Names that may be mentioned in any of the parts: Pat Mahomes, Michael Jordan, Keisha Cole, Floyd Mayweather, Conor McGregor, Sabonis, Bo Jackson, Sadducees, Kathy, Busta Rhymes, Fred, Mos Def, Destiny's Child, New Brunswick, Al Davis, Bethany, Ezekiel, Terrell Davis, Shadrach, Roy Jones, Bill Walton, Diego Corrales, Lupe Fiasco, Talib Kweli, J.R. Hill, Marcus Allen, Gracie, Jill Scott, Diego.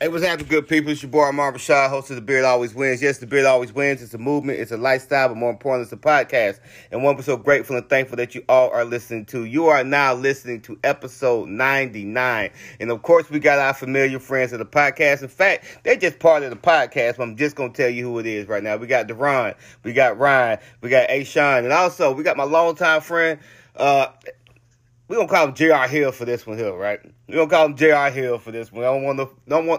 Hey, what's happening, good people? It's your boy, Marvin Shaw, host of The Beard Always Wins. Yes, The Beard Always Wins. It's a movement. It's a lifestyle, but more importantly, it's a podcast. And one, we're so grateful and thankful that you all are listening to. You are now listening to episode 99. And, of course, we got our familiar friends of the podcast. In fact, they're just part of the podcast, but I'm just going to tell you who it is right now. We got Deron. We got Ryan. We got A-Shawn. And also, we got my longtime friend, we're going to call him J.R. Hill for this one here, right? We're going to call him J.R. Hill for this one. I don't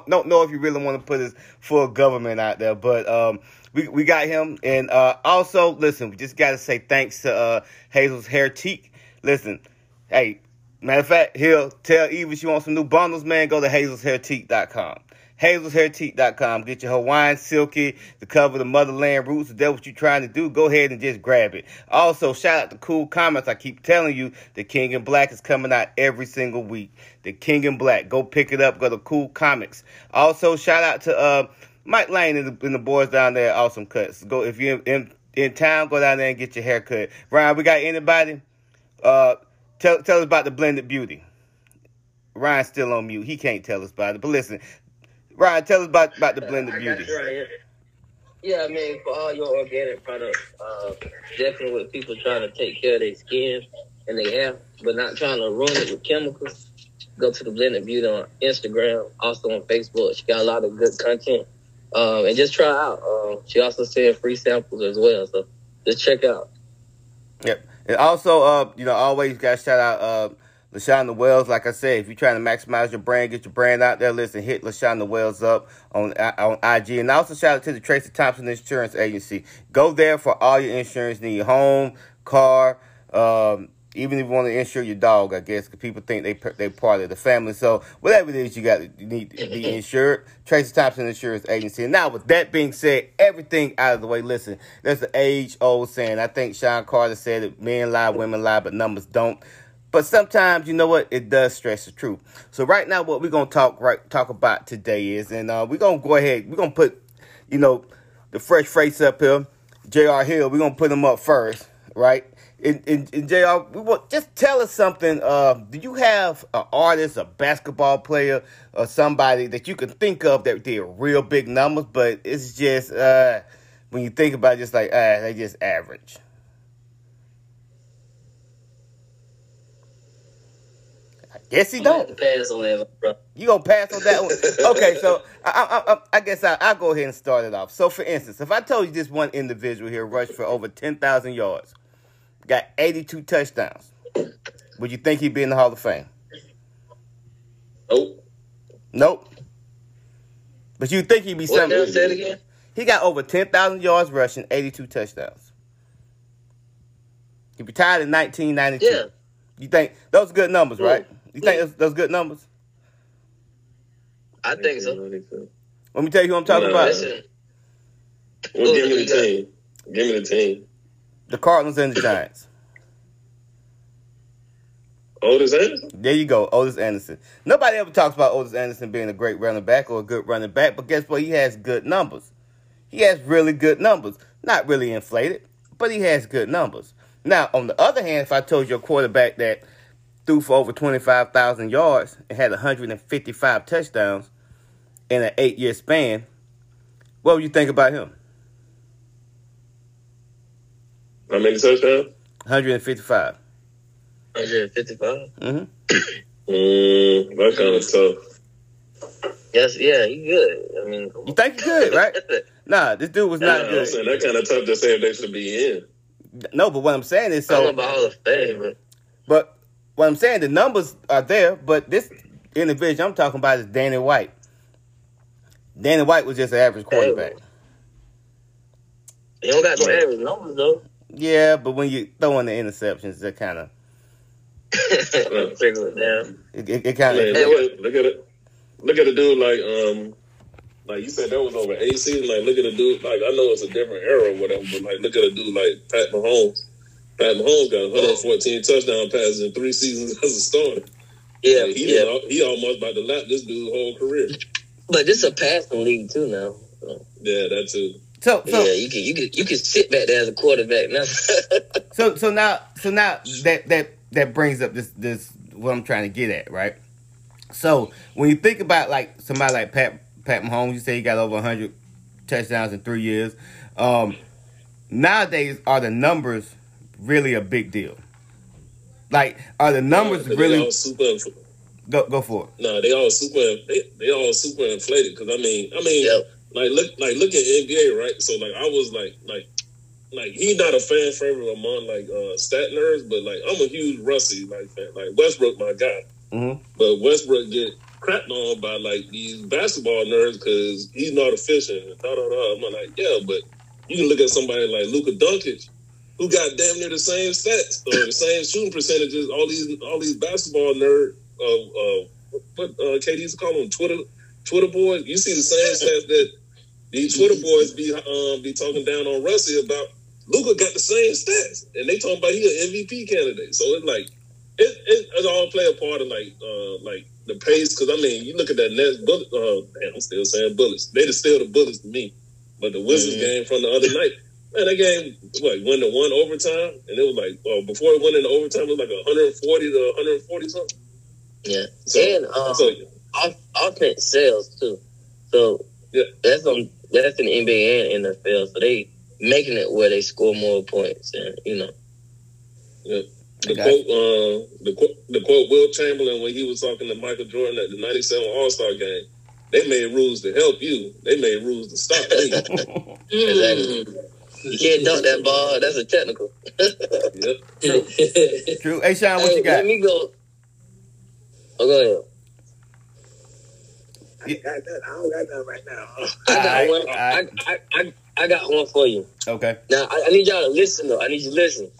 know if you really want to put his full government out there, but we got him. And also, listen, we just got to say thanks to Hazel's Hair Tique. Listen, hey, matter of fact, Hill, tell Eve if you want some new bundles, man, go to hazelshairtique.com. Hazel'sHairTeak.com. Get your Hawaiian Silky, the cover of the motherland roots. If that's what you're trying to do, go ahead and just grab it. Also, shout out to Cool Comics. I keep telling you, The King in Black is coming out every single week. The King in Black. Go pick it up. Go to Cool Comics. Also, shout out to Mike Lane and the boys down there. Awesome cuts. Go if you're in town, go down there and get your hair cut. Ryan, we got anybody? Tell us about the Blended Beauty. Ryan's still on mute. He can't tell us about it. But listen, Ryan, tell us about the Blended Beauty. Right. Yeah, I mean, for all your organic products, definitely with people trying to take care of their skin and their hair, but not trying to ruin it with chemicals, go to the Blended Beauty on Instagram, also on Facebook. She got a lot of good content. And just try out. She also sent free samples as well, so just check out. Yep. And also, always got to shout out Lashawn the Wells. Like I said, if you're trying to maximize your brand, get your brand out there, listen, hit Lashawn the Wells up on IG. And also shout out to the Tracy Thompson Insurance Agency. Go there for all your insurance needs, home, car, even if you want to insure your dog, I guess, because people think they part of the family. So whatever it is you need to be insured, Tracy Thompson Insurance Agency. And now with that being said, everything out of the way, listen, there's an age-old saying. I think Sean Carter said that men lie, women lie, but numbers don't. But sometimes, you know what, it does stress the truth. So right now, what we're going to talk about today is, and we're going to go ahead, we're going to put, the fresh face up here, J.R. Hill, we're going to put him up first, right? And J.R., just tell us something. Do you have an artist, a basketball player, or somebody that you can think of that did real big numbers, but it's just, when you think about it, just like, they just average? Yes, he don't. Pass on that, bro. You gonna pass on that one? Okay, so I guess I'll go ahead and start it off. So, for instance, if I told you this one individual here rushed for over 10,000 yards, got 82 touchdowns, would you think he'd be in the Hall of Fame? Nope. But you think he'd be something? What did I say again? He got over 10,000 yards rushing, 82 touchdowns. He retired in 1992. Yeah. You think those are good numbers, right? You think those good numbers? I think so. Let me tell you who I'm talking about. Well, give me the team. Give me the team. The Cardinals and the Giants. Ottis Anderson? There you go, Ottis Anderson. Nobody ever talks about Ottis Anderson being a great running back or a good running back, but guess what? He has good numbers. He has really good numbers. Not really inflated, but he has good numbers. Now, on the other hand, if I told you a quarterback that threw for over 25,000 yards and had 155 touchdowns in an 8-year span, what would you think about him? How many touchdowns? 155. 155? Mm-hmm. That kind of tough. Yes, yeah, he good. I mean, you think he good, right? Nah, this dude was not good. I'm saying that kind of tough to say if they should be in. No, but what I'm saying is, so. But what I'm saying, the numbers are there. But this individual I'm talking about is Danny White. Danny White was just an average quarterback. He don't got no average numbers though. Yeah, but when you throw in the interceptions, that kind of. It kind of. Look at the dude like. Like you said, that was over 8 seasons. Like, look at a dude. Like, I know it's a different era or whatever, but, like, look at a dude like Pat Mahomes. Pat Mahomes got 114 touchdown passes in 3 seasons as a starter. Yeah. Like, he almost about to lap this dude's whole career. But this a passing league, too, now. So. Yeah, that, too. So yeah, you can sit back there as a quarterback now. so now that brings up this what I'm trying to get at, right? So, when you think about, like, somebody like Pat Pat Mahomes, you say he got over 100 touchdowns in 3 years. Nowadays, are the numbers really a big deal? Like, are the numbers really? Go for it. No, they all super inflated. Because I mean, yep. Look at NBA, right? So like, I was like he not a fan favorite among stat nerds, but like I'm a huge Russie fan. Like Westbrook, my guy. Mm-hmm. But Westbrook get crapped on by like these basketball nerds because he's not efficient. I'm like, yeah, but you can look at somebody like Luka Doncic, who got damn near the same stats or the same shooting percentages. All these basketball nerds. Katie used to call them Twitter boys. You see the same stats that these Twitter boys be talking down on Russie about. Luka got the same stats, and they talking about he an MVP candidate. So it's like it all play a part of like the pace. Because I mean, you look at that Nets bullet. I'm still saying bullets. They're still the bullets to me. But the Wizards game from the other night, man, that game went to one overtime, and it was like before it went into overtime, it was like 140 to 140 something. Yeah, so, and offense sells too. So yeah, that's an NBA and NFL. So they making it where they score more points, and you know. Yeah. The quote Will Chamberlain when he was talking to Michael Jordan at the '97 All-Star game. They made rules to help you. They made rules to stop me. Exactly. You can't dunk that ball. That's a technical. Yep. True. Hey, Sean, what you got? Let me go. Oh, go ahead. I got that. I don't got that right now. I got one for you. Okay. Now I need y'all to listen though. I need you to listen.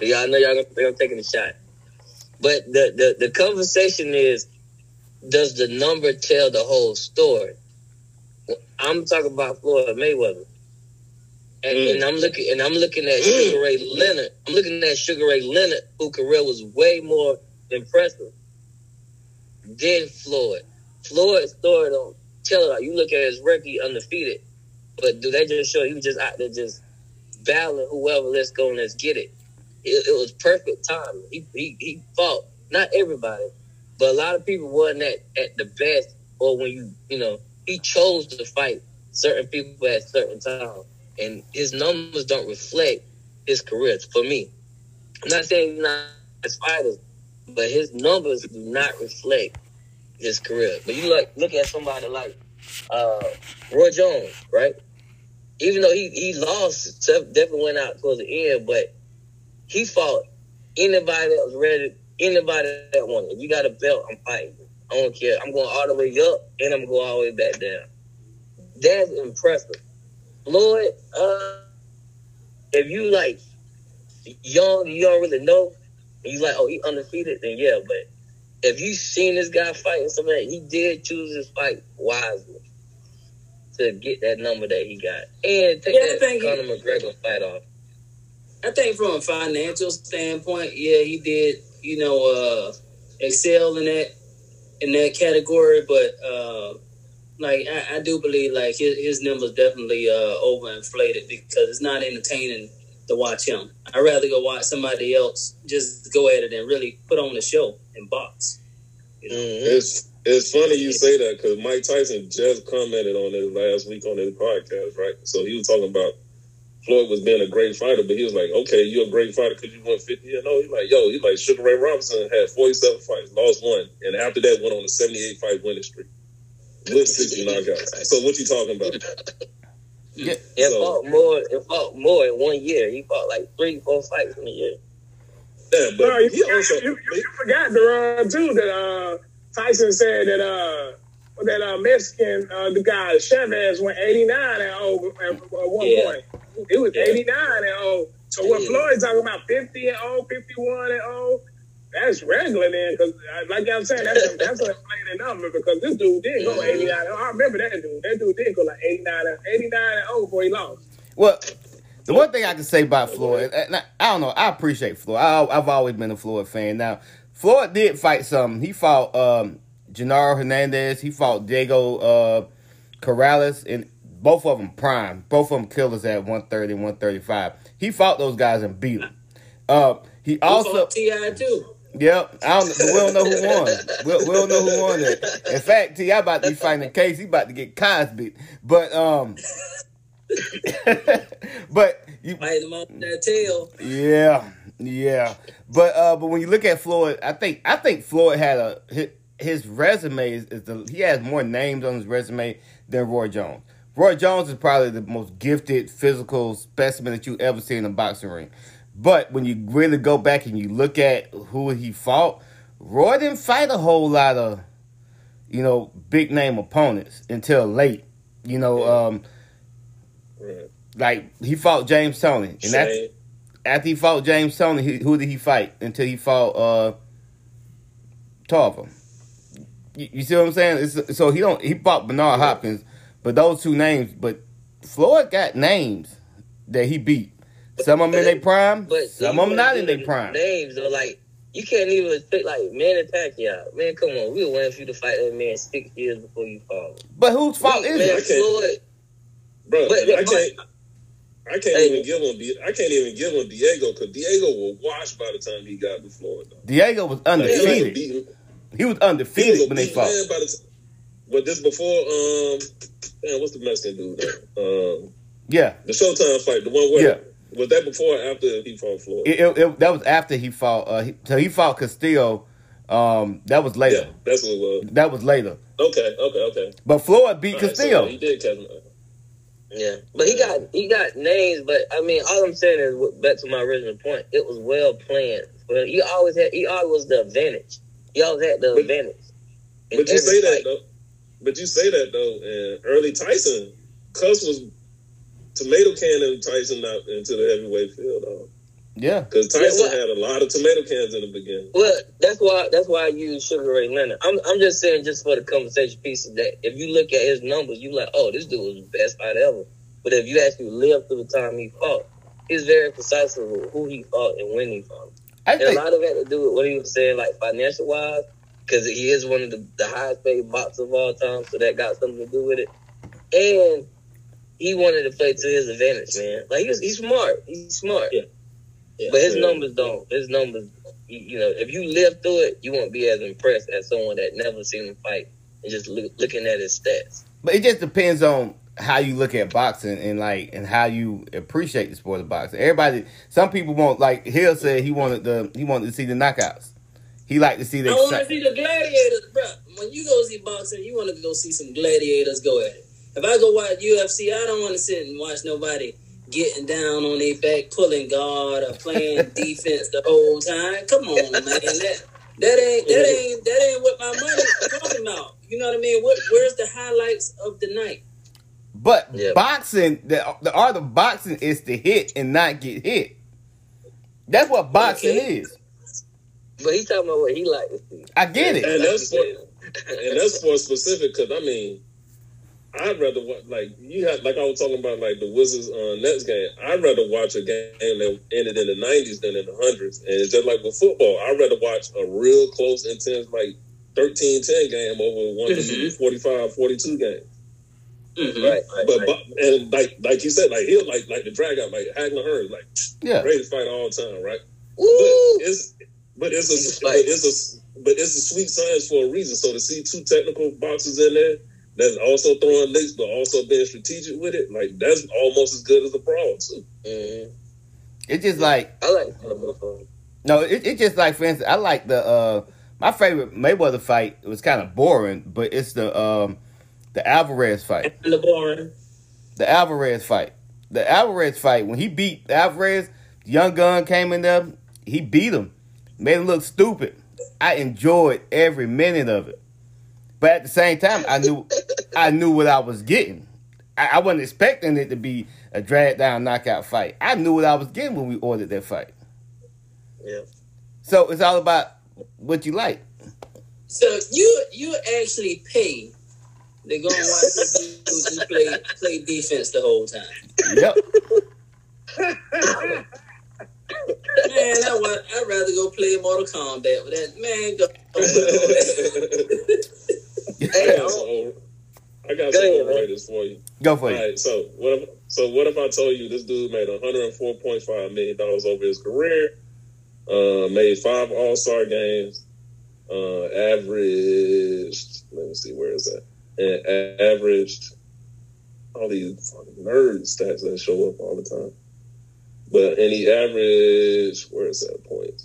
Y'all know y'all gonna taking a shot. But the conversation is, does the number tell the whole story? I'm talking about Floyd Mayweather. And I'm looking at Sugar Ray Leonard. I'm looking at Sugar Ray Leonard, whose career was way more impressive than Floyd. Floyd's story don't tell it all. You look at his record, he undefeated. But do they just show he was just out there just battling whoever, let's go and let's get it. It was perfect timing. He fought. Not everybody, but a lot of people wasn't at the best, or when you know, he chose to fight certain people at certain times. And his numbers don't reflect his career, for me. I'm not saying he's not as fighters, but his numbers do not reflect his career. But you look at somebody like Roy Jones, right? Even though he lost, definitely went out towards the end, but he fought anybody that was ready, anybody that wanted. If you got a belt, I'm fighting. I don't care. I'm going all the way up, and I'm going all the way back down. That's impressive. Floyd, if you young, you don't really know, and you he undefeated, then yeah, but if you seen this guy fighting somebody, he did choose his fight wisely to get that number that he got. And take that Conor McGregor fight off. I think from a financial standpoint, yeah, he did, excel in that category, but I do believe his numbers definitely overinflated because it's not entertaining to watch him. I'd rather go watch somebody else just go at it and really put on the show and box. You know? It's funny you say that because Mike Tyson just commented on it last week on his podcast, right? So he was talking about Floyd was being a great fighter, but he was like, okay, you're a great fighter because you won 50. And no, he's like Sugar Ray Robinson had 47 fights, lost one, and after that went on a 78-fight winning streak. With 60 knockouts. So what you talking about? Yeah, he fought more in 1 year. He fought 3-4 fights in a year. Yeah, but no, you forgot, Deron, too, that Tyson said that Mexican the guy Chavez went 89 and one point. It was 89 and 0. So what Floyd's talking about 50 and 0, 51 and 0, that's regular then, because like y'all saying, that's an inflated number because this dude did go 89. I remember that dude. That dude did go 89 and 0 before he lost. Well, the one thing I can say about Floyd, and I don't know, I appreciate Floyd. I've always been a Floyd fan. Now, Floyd did fight something. He fought Gennaro Hernandez. He fought Diego Corrales, and both of them prime. Both of them killers at 130 and 135. He fought those guys and beat them. He also fought T.I. too. Yep, we don't know who won. We don't know who won that. In fact, T, I'm about to be fighting a case. He about to get Cosby. But you might have lost that tail. Yeah. But when you look at Floyd, I think Floyd had his resume he has more names on his resume than Roy Jones. Roy Jones is probably the most gifted physical specimen that you ever see in a boxing ring. But when you really go back and you look at who he fought, Roy didn't fight a whole lot of, big name opponents until late. Like he fought James Toney, and that's after he fought James Toney. Who did he fight until he fought Tarver? You see what I'm saying? So he fought Bernard Hopkins, but those two names. But Floyd got names that he beat. Some of them in their prime, but some of them not in their prime. Names though, like you can't even pick like Manny Pacquiao. Man, come on, we were waiting for you to fight that man 6 years before you fought. But whose fault is it? Floyd. Bro, I can't even give him Diego because Diego was washed by the time he got to Florida. Diego was undefeated. He was undefeated when they fought. But this before, what's the Mexican dude? The Showtime fight, the one where was that before or after he fought Florida? That was after he fought. So he fought Castillo. That was later. Yeah, that's what it was. That was later. Okay. But Floyd beat Castillo. So he did catch him. Yeah, but he got names. But I mean, all I'm saying is back to my original point. It was well planned. But he always was the advantage. He always had the advantage. But you say that though. And early Tyson, Cuss was tomato canning Tyson out into the heavyweight field. Though. Yeah, because Tyson had a lot of tomato cans in the beginning. Well, that's why I use Sugar Ray Leonard. I'm just saying, just for the conversation piece of that. If you look at his numbers, you like, oh, this dude was the best fight ever. But if you actually live through the time he fought, he's very precise with who he fought and when he fought. A lot of it had to do with what he was saying, like financial wise, because he is one of the highest paid boxers of all time, so that got something to do with it. And he wanted to play to his advantage, man. Like he's smart. He's smart. Yeah. Yeah, but his numbers don't. His numbers, if you live through it, you won't be as impressed as someone that never seen him fight and just looking at his stats. But it just depends on how you look at boxing and how you appreciate the sport of boxing. Some people want, like Hill said, he wanted to see the knockouts. He liked to see the. I want to see the gladiators, bro. When you go see boxing, you want to go see some gladiators go at it. If I go watch UFC, I don't want to sit and watch nobody getting down on their back, pulling guard, or playing defense the whole time. Come on, man. That ain't what my money's talking about. You know what I mean? Where's the highlights of the night? But boxing, the art of boxing is to hit and not get hit. That's what boxing is. But he's talking about what he likes to see. I get it. And that's for specific, because, I mean, I'd rather watch, I was talking about, like the Wizards Nets game. I'd rather watch a game that ended in the 90s than in the 100s. And it's just like with football. I'd rather watch a real close, intense, 13-10 game over one 45-42 game. Mm-hmm. Right. But like you said, he'll like the drag out, Hagler Hearns, greatest fight all time, right? Woo! But it's a sweet science for a reason. So to see two technical boxers in there. That's also throwing licks, but also being strategic with it. That's almost as good as a brawl, too. Mm-hmm. It's just I like. No, it's just like, for instance, I like the. My favorite Mayweather fight, it was kind of boring, but it's the Alvarez fight. The Alvarez fight, when he beat Alvarez, Young Gun came in there, he beat him. Made him look stupid. I enjoyed every minute of it. But at the same time, I knew what I was getting. I wasn't expecting it to be a drag-down knockout fight. I knew what I was getting when we ordered that fight. Yeah. So it's all about what you like. So you actually pay to go and watch the dudes who play defense the whole time. Yep. Man, I'd rather go play Mortal Kombat with that. Man, go. I got some writers for you. Go for it. All right, so what if I told you this dude made $104.5 million over his career, Made 5 All-Star games. Averaged, let me see, where is that? And averaged all these fucking nerd stats that show up all the time. But any average, where is that point?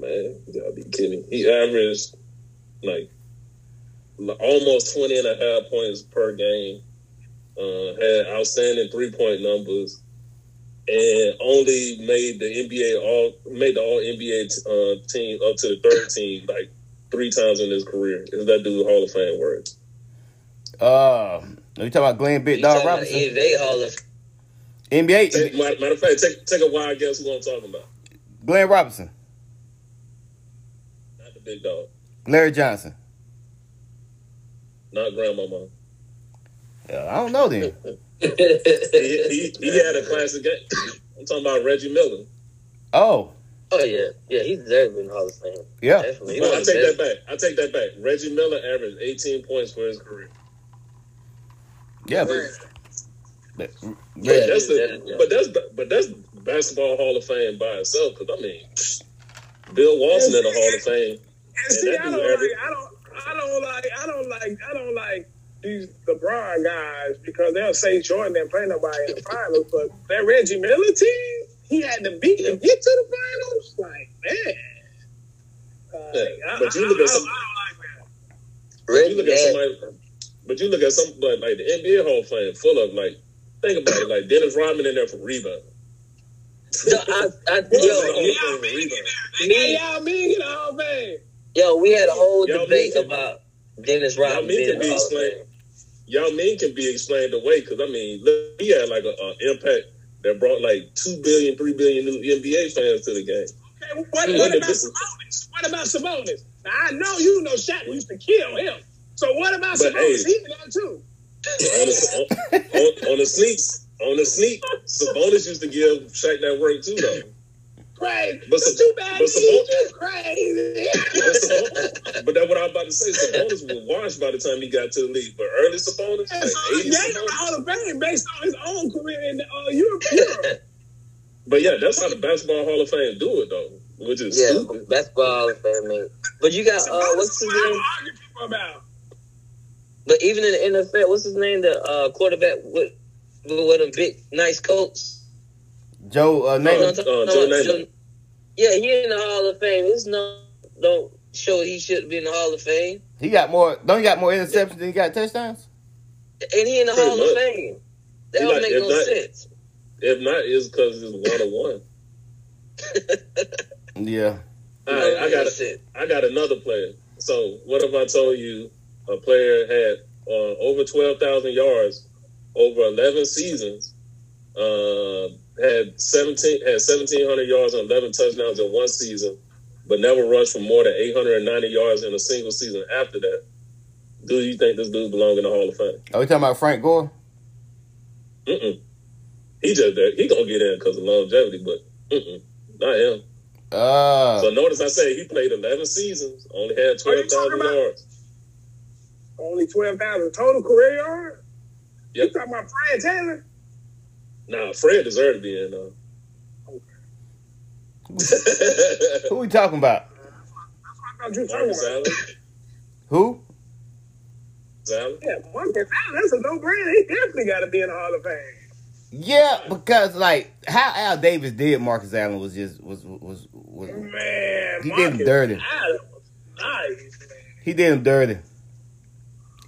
Man, you gotta be kidding. He averaged like almost 20 and a half points per game. Had outstanding three-point numbers, and only made the All NBA team up to the third team like 3 times in his career. Is that dude Hall of Fame worthy? You talking about Glenn Big Dog Robinson? NBA Hall of NBA. Matter of fact, take a wild guess who I'm talking about. Glenn Robinson. Not the Big Dog. Larry Johnson. Not Grandmama. I don't know then. he had a classic game. I'm talking about Reggie Miller. Oh yeah, he's deserved in the Hall of Fame. Yeah, definitely. No, I take that back. Reggie Miller averaged 18 points for his career. Yeah, but that's basketball Hall of Fame by itself. Because I mean, Bill Walton in the Hall of Fame. See, I don't like these LeBron guys, because they'll say Jordan didn't play nobody in the finals, but that Reggie Miller team, he had to beat to get to the finals. Like, man. But you look at somebody like the NBA Hall of Fame full of, like, think about it, like Dennis Rodman in there for rebound. We had a whole debate about Dennis Rodman in the Hall of Fame. Y'all mean can be explained away, because, I mean, look, he had, like, an impact that brought, like, 2 billion, 3 billion new NBA fans to the game. Okay, what about Sabonis? What about Sabonis? Now, I know Shaq used to kill him. So what about Sabonis? He got too. On the sneak, Sabonis used to give Shaq that work, too, though. Crazy. But Sabonis is crazy. But that's what I was about to say. Sabonis was washed by the time he got to the league. But early Sabonis, like, so he gave the Hall of Fame based on his own career in Europe. But yeah, that's how the Basketball Hall of Fame do it, though. Which is stupid. Basketball Hall of Fame, man. But you got what's his name? But even in the NFL, what's his name? The quarterback with a big, nice coach. Joe Namath. Yeah, he in the Hall of Fame. It's don't show he should be in the Hall of Fame. He got more. Don't he got more interceptions than he got touchdowns? And he in the Hall of Fame. That don't make no sense. If not, it's because it's 1-on-1. Yeah. All right, I got another player. So what if I told you a player had over 12,000 yards over 11 seasons? Had 1,700 yards and 11 touchdowns in one season, but never rushed for more than 890 yards in a single season after that. Do you think this dude belong in the Hall of Fame? Are we talking about Frank Gore? He gonna get in because of longevity, but not him. So notice I said he played 11 seasons, only had 12,000 yards. Only 12,000 total career yards? Yep. You talking about Fred Taylor? Nah, Fred deserved to be in, though. Okay. Who we talking about? That's what I thought you were talking about. Who? Allen? Yeah, Marcus Allen. That's a no-brainer. He definitely got to be in the Hall of Fame. Yeah, because, like, how Al Davis did Marcus Allen was just... was man, he did him dirty. Allen was nice, man. He did him dirty.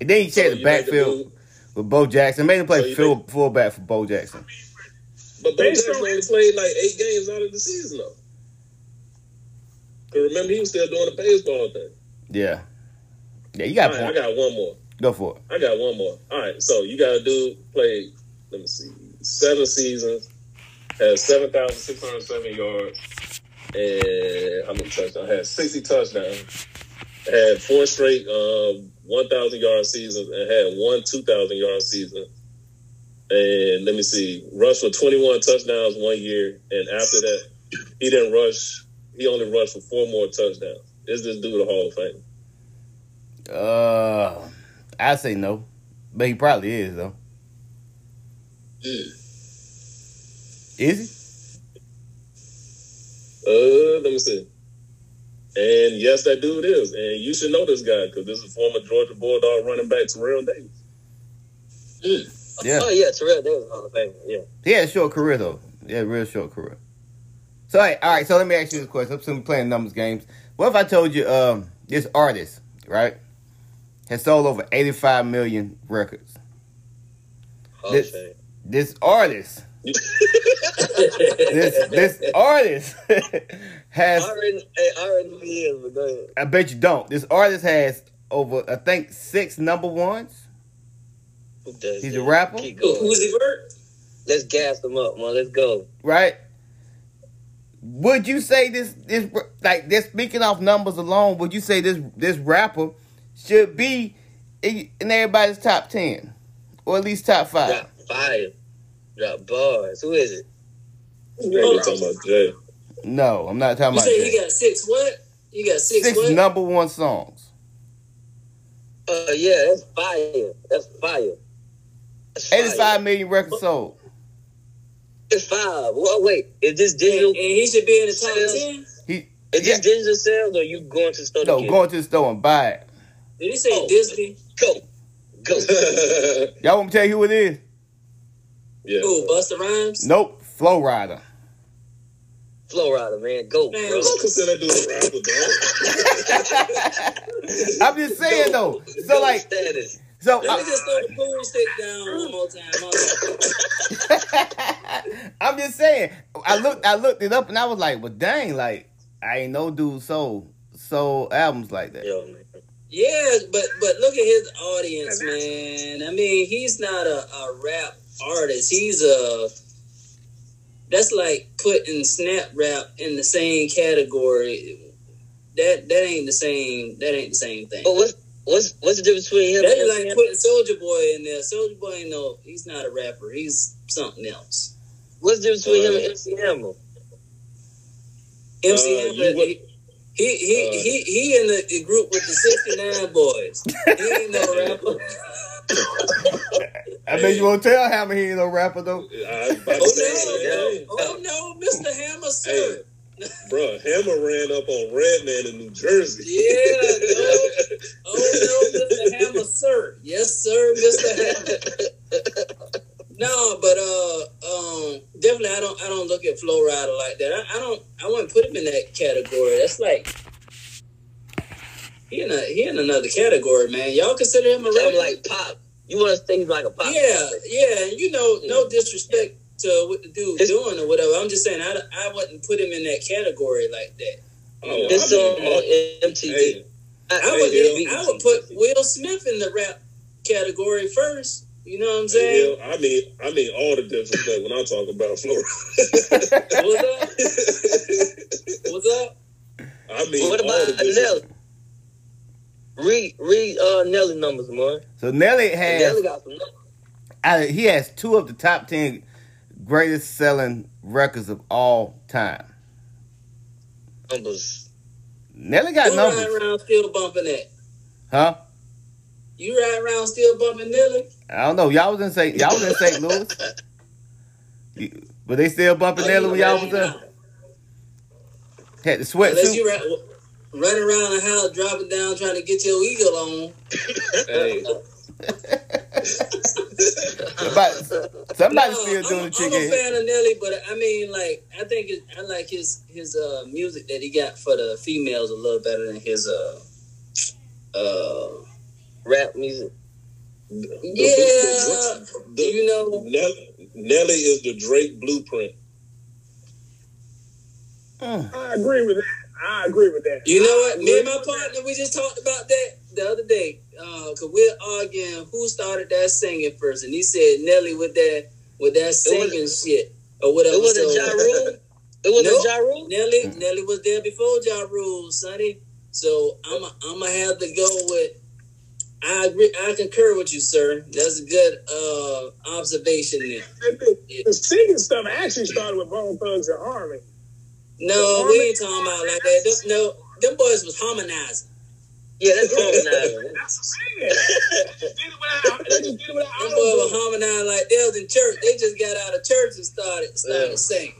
And then he checked the backfield with Bo Jackson. Made him play fullback for Bo Jackson. But Bo Jackson only played like 8 games out of the season, though. Because remember, he was still doing the baseball thing. Yeah. Yeah, you got one. Right, I got one more. Go for it. I got one more. All right, so you got a dude played, 7 seasons, has 7,607 yards, and how many touchdowns? Had 60 touchdowns. Had 4 straight 1,000-yard seasons and had one 2,000-yard season. And let me see, rushed for 21 touchdowns one year. And after that, he didn't rush. He only rushed for 4 more touchdowns. Is this dude a Hall of Fame? I say no. But he probably is, though. Is he? Let me see. And yes, that dude is. And you should know this guy because this is former Georgia Bulldog running back Terrell Davis. Mm. Yeah. Oh, yeah, Terrell Davis Hall of Famer. Yeah. He had a short career, though. Yeah, real short career. So, hey, all right, so let me ask you this question. I'm assuming playing numbers games. What if I told you this artist, right, has sold over 85 million records? Oh, this artist. this artist has. I already know he is, but go ahead. I bet you don't. This artist has over, I think, 6 number ones. Who does He's that? A rapper. Who's he for? Let's gas him up, man. Let's go. Right. Would you say this like this? Speaking off numbers alone, would you say this rapper should be in everybody's top 10 or at least top 5? Drop fire. Drop bars. Who is it? You're talking about Jay. No, I'm not talking about Jay. You say he got 6 what? You got 6 what? 6 number one songs. Yeah, that's fire. That's fire. 85 million records sold. It's 5. Well, wait, is this digital? And he should be in the top 10. Is this digital sales or you going to the store? No, going to the store and buy it. Did he say Disney? Go. Y'all want me to tell you who it is? Yeah. Who, Busta Rhymes? Nope, Flo Rida. Flo Rida, man, go. Man, bro. Don't consider that dude a rapper, dog. I'm just saying though. So like. Status. So, let me just throw the pool stick down one more time. I'm just saying. I looked it up and I was like, well, dang, like I ain't no dude sold albums like that. Yo, man. Yeah, but look at his audience, man. I mean, he's not a rap artist. He's a. That's like putting snap rap in the same category. That ain't the same thing. But What's the difference between him? That's and like putting Soulja Boy in there. Soulja Boy ain't he's not a rapper. He's something else. What's the difference between him and MC Hammer? MC Hammer, he in the group with the 69 boys. He ain't no rapper. I bet you won't tell Hammer he ain't no rapper though. Oh no, Mr. Hammer, sir. Hey. Bro, Hammer ran up on Redman in New Jersey. Yeah, no. Oh, no, Mr. Hammer, sir. Yes, sir, Mr. Hammer. No, but definitely I don't look at Flo Rida like that. I wouldn't put him in that category. That's like he in another category, man. Y'all consider him a rapper? Like pop. You want to think like a pop. Yeah, and no disrespect. Yeah. To what the dude's doing or whatever. I'm just saying, I wouldn't put him in that category like that. Oh, this song on MTV. Hey, I would put Will Smith in the rap category first. You know what I'm saying? Hey, I mean all the different when I talk about Florida. What's up? I mean, what about Nelly? Read Nelly numbers, man. So Nelly has. Nelly got some numbers. He has 2 of the top 10. Greatest selling records of all time. Numbers. Nelly got you numbers. You ride around still bumping that. Huh? You ride around still bumping Nelly? I don't know. Y'all was in St. Louis. But they still bumping Nelly when y'all was there? Had the sweat. Unless you run around the house, dropping down, trying to get your eagle on. Hey. Somebody still doing the chicken. I'm a fan of Nelly, but I mean, like, I think I like his music that he got for the females a little better than his rap music. Yeah, Nelly is the Drake blueprint. I agree with that. You know what? Me and my partner, we just talked about that the other day. Cause we're arguing who started that singing first, and he said Nelly with that singing shit or whatever. It wasn't Ja Rule. It wasn't Ja Rule. Nelly was there before Ja Rule, Sonny. So I'm gonna have to go with. I agree. I concur with you, sir. That's a good observation there. The singing stuff actually started with Bone Thugs and Harmony. No, we ain't talking about like that. Them boys was harmonizing. Yeah, that's harmonizing. That's what I'm saying. They just did it without them boys were harmonizing like they was in church. They just got out of church and started singing.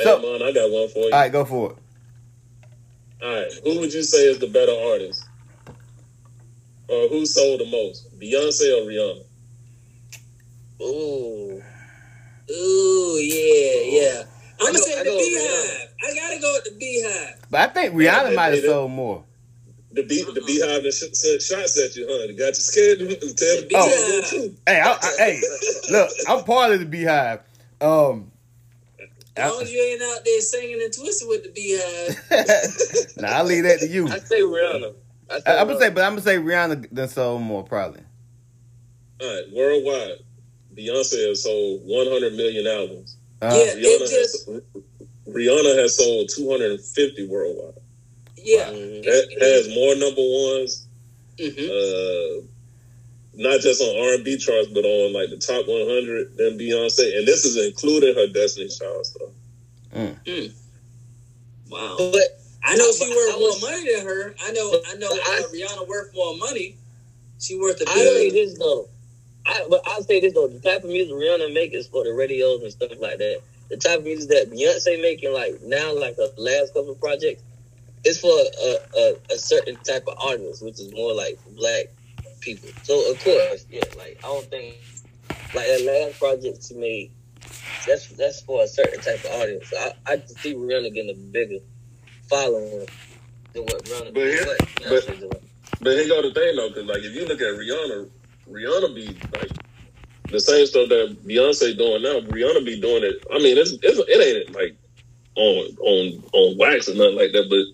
So, hey, man, I got one for you. All right, go for it. All right, who would you say is the better artist? Or who sold the most, Beyonce or Rihanna? Ooh, yeah. I'm going to say the Beehive. I got to go with the Beehive. But I think Rihanna might have sold more. The Beehive that shots at you, honey. Got you scared to tell the Beehive. Hey, hey, look, I'm part of the Beehive. As long as you ain't out there singing and twisting with the Beehive. Nah, I'll leave that to you. I say Rihanna. I'm gonna say Rihanna done sold more probably. All right, worldwide, Beyonce has sold 100 million albums. Rihanna has sold 250 worldwide. Yeah, wow. Has more number ones. Mm-hmm. Not just on R&B charts, but on like the top 100 than Beyonce, and this is including her Destiny's Child stuff. Mm. Mm. Wow. But I know she worth more money than her. I know Rihanna worth more money. She worth a billion. I say this though. But I'll say this though: the type of music Rihanna makes is for the radios and stuff like that. The type of music that Beyonce making like now, like the last couple of projects, is for a certain type of audience, which is more like black people. So of course, yeah. Like I don't think like that last project she made. That's for a certain type of audience. I can see Rihanna getting a bigger following than what Rihanna but here go the thing though, because like if you look at Rihanna be like the same stuff that Beyonce doing now. Rihanna be doing it. I mean, it ain't like on wax or nothing like that, but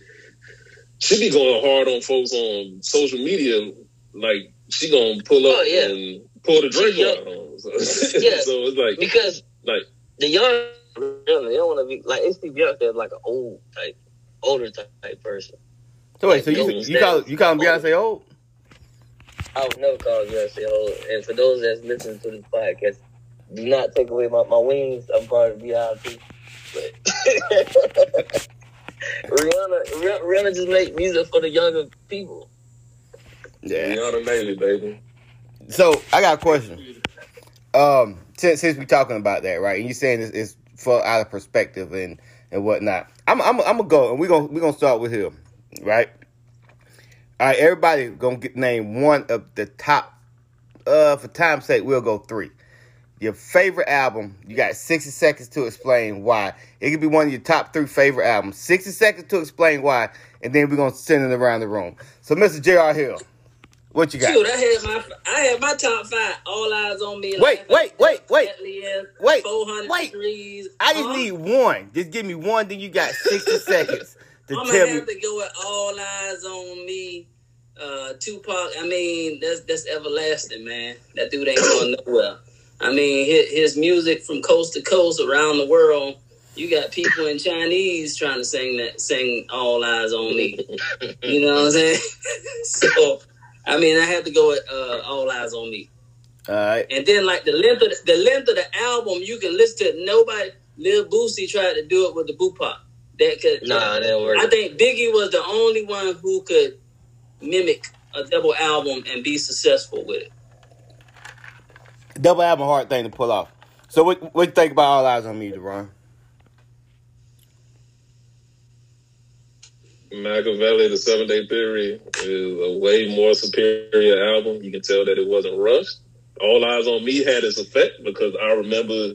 she be going hard on folks on social media. Like she gonna pull up and pull the drink out on them. So, so it's like because like the young they don't want to be like it's the Beyonce like an old type. Older type person. So wait, like, so you call Beyonce old? I would never call Beyonce old. And for those that's listening to this podcast, do not take away my wings. I'm part of Beyonce. But Rihanna just make music for the younger people. Yeah, Rihanna made it, baby. So I got a question. Since we're talking about that, right? And you're saying it's for out of perspective and whatnot. I'm gonna go, and we're gonna start with him, right? All right, everybody gonna name one of the top. For time's sake, we'll go three. Your favorite album. You got 60 seconds to explain why. It could be one of your top three favorite albums. 60 seconds to explain why, and then we're gonna send it around the room. So, Mr. J.R. Hill, what you got? Dude, I had my top five. All Eyes on Me. Wait. I just need one. Just give me one. Then you got 60 seconds to tell me. I'm gonna have to go with All Eyes on Me. Tupac. I mean, that's everlasting, man. That dude ain't going nowhere. I mean, his music from coast to coast around the world. You got people in Chinese trying to sing All Eyes on Me. You know what I'm saying? So. I mean, I had to go with All Eyes on Me. All right. And then, like, the length of the album, you can listen to it. Nobody, Lil Boosie tried to do it with the Boopak. That could... Nah, that didn't work. I think Biggie was the only one who could mimic a double album and be successful with it. Double album, hard thing to pull off. So what you think about All Eyes on Me, Deron? Machiavelli, The 7-Day Theory is a way more superior album. You can tell that it wasn't rushed. All Eyes on Me had its effect because I remember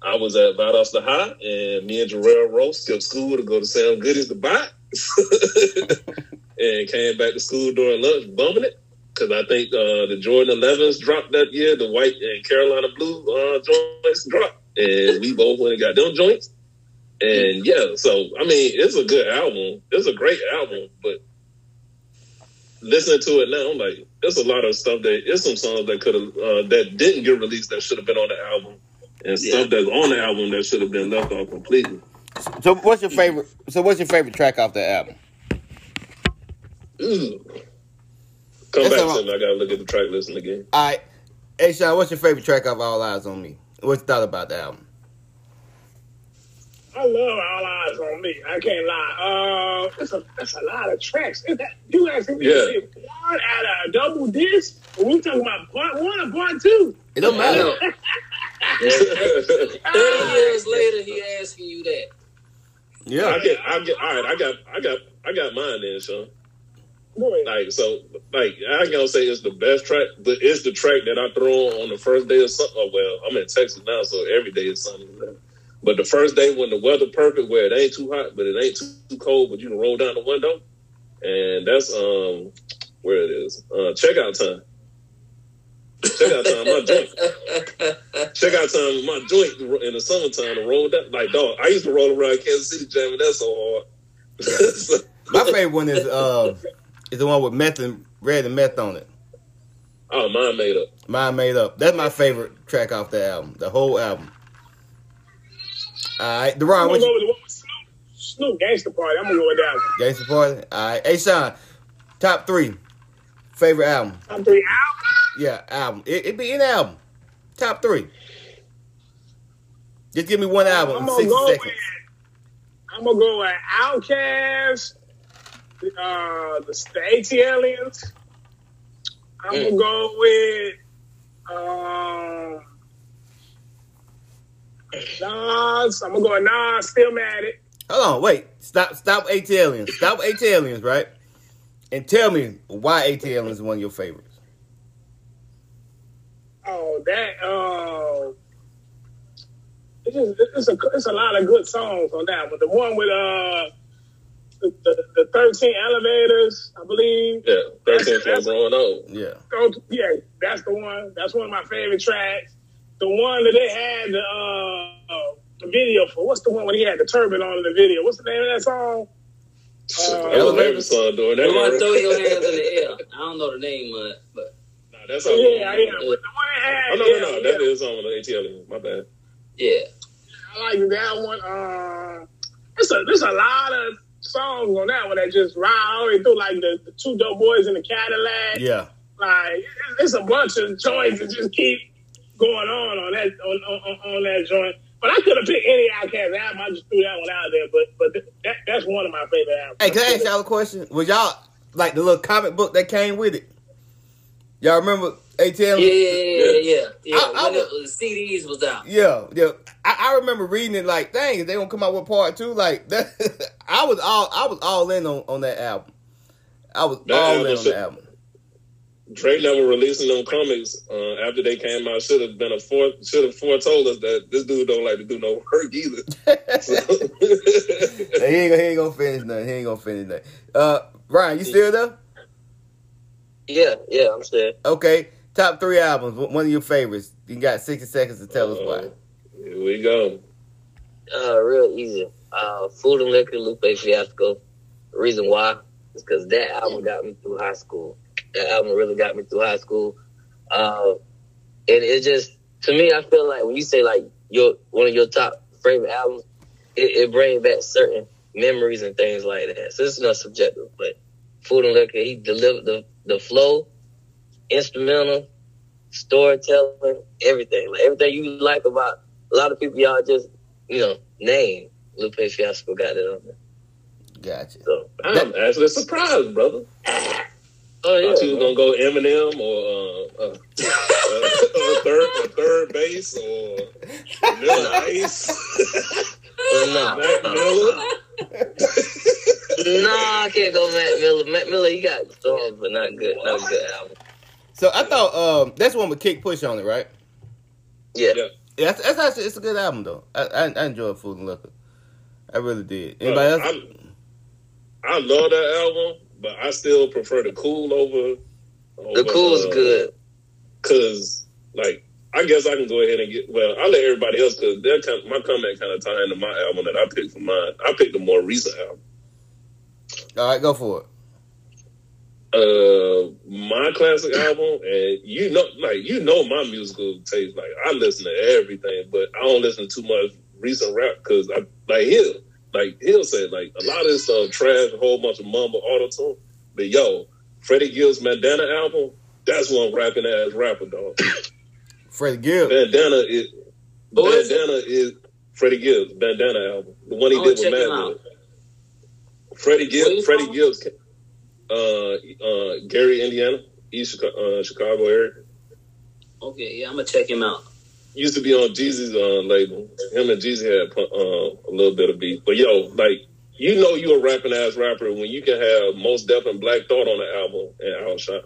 I was at Valdosta High and me and Jarrell Rose skipped school to go to Sam Goody's to buy and came back to school during lunch bumming it because I think the Jordan 11s dropped that year, the white and Carolina blue joints dropped, and we both went and got them joints. And yeah, so I mean, it's a good album. It's a great album, but listening to it now, I'm like, there's a lot of stuff it's some songs that could have that didn't get released that should have been on the album, and stuff that's on the album that should have been left off completely. So what's your favorite? So what's your favorite track off the album? I gotta look at the track listing again. All right, hey Sean, what's your favorite track off All Eyes on Me? What's your thought about the album? I love All Eyes on Me. I can't lie. That's a lot of tracks. You asking me to pick one out of a double disc? We talking about part one or part two? It don't matter. 30 years later, he asking you that. Yeah, I got mine then, son. Like, so, like, I ain't gonna say it's the best track, but it's the track that I throw on the first day of summer. Oh, well, I'm in Texas now, so every day is sunny. But the first day when the weather perfect, where it ain't too hot, but it ain't too cold, but you can roll down the window, and that's where it is. Checkout time. Checkout time, my joint. Checkout time, my joint in the summertime to roll down. Like, dog, I used to roll around Kansas City jamming that so hard. So, my favorite one is the one with meth and red and meth on it. Oh, Mine Made Up. Mine Made Up. That's my favorite track off the album, the whole album. All right, DeRon, what you? Snoop, Gangsta Party. I'm gonna go with that one. Gangsta Party. All right, hey Sean, top three favorite album. Top three album? Yeah, album. It be an album. Top three. Just give me one album. I'm gonna go with. I'm gonna go with Outkast. The ATLians. I'm gonna go with Nas. I'm gonna go with Nas. Still Mad It. Hold on, wait. Stop ATLians. Stop ATLians, right? And tell me why ATLians is one of your favorites. Oh, that it's a lot of good songs on that, but the one with The 13 Elevators, I believe. Yeah, 13 Floors Rolling Over. Yeah. So, yeah, that's the one. That's one of my favorite tracks. The one that they had the video for. What's the one when he had the turban on in the video? What's the name of that song? Elevators. Song, doing that. One, throw your hands in the air. I don't know the name of it, but. Nah, that's on the one that had. Oh, no. That is on the ATL. My bad. Yeah. I like that one. There's a lot of songs on that one that just ride all the way through, like the two dope boys in the Cadillac. Yeah, like it's a bunch of joints that just keep going on that joint. But I could have picked any Outkast album. I just threw that one out there. But that's one of my favorite albums. Hey, can I ask y'all a question? Was y'all like the little comic book that came with it? Y'all remember ATL? Yeah. When the CDs was out. Yeah. I remember reading it like, dang, they gonna come out with part two? Like that, I was all in on that album. I was all in on the album. Drake never releasing them comics after they came out. Should have foretold us that this dude don't like to do no work either. He ain't gonna finish nothing. Ryan, you still there? Yeah, I'm still. Okay, top three albums. One of your favorites. You got 60 seconds to tell us why. Here we go. Real easy. Food and Liquor, Lupe Fiasco. The reason why is because that album got me through high school. That album really got me through high school. And it just, to me, I feel like when you say like one of your top favorite albums, it brings back certain memories and things like that. So it's not subjective, but Food and Liquor, he delivered the flow, instrumental, storytelling, everything. Like everything you like about a lot of people y'all just, name. Lupe Fiasco got it on there. Gotcha. So, I'm actually surprised, brother. Oh, yeah. I thought you was going to go Eminem or third base or Vanilla Ice. I can't go Matt Miller. Matt Miller, he got songs, but not good. Not a good album. So I thought that's one with Kick Push on it, right? Yeah. Yeah, it's a good album though. I enjoyed Food and Liquor. I really did. Anybody else? I love that album, but I still prefer the Cool over the Cool's good. Cause like I guess I can go ahead and I let everybody else because my comment kind of tie into my album that I picked for mine. I picked the more recent album. All right, go for it. My classic album, and my musical taste. Like I listen to everything, but I don't listen to too much recent rap because I Hill said like a lot of this trash, a whole bunch of mumble auto tune. But yo, Freddie Gibbs' Mandana album, that's one rapping ass rapper dog. Freddie Gibbs. Mandana is Freddie Gibbs' Bandana album, the one he did with Mad Lib. Freddie Gibbs. Gary, Indiana, East Chicago area. Okay, yeah, I'm gonna check him out. Used to be on Jeezy's label. Him and Jeezy had a little bit of beef, but yo, like You know you a rapping ass rapper when you can have Mos Def and Black Thought on the album and Alshon.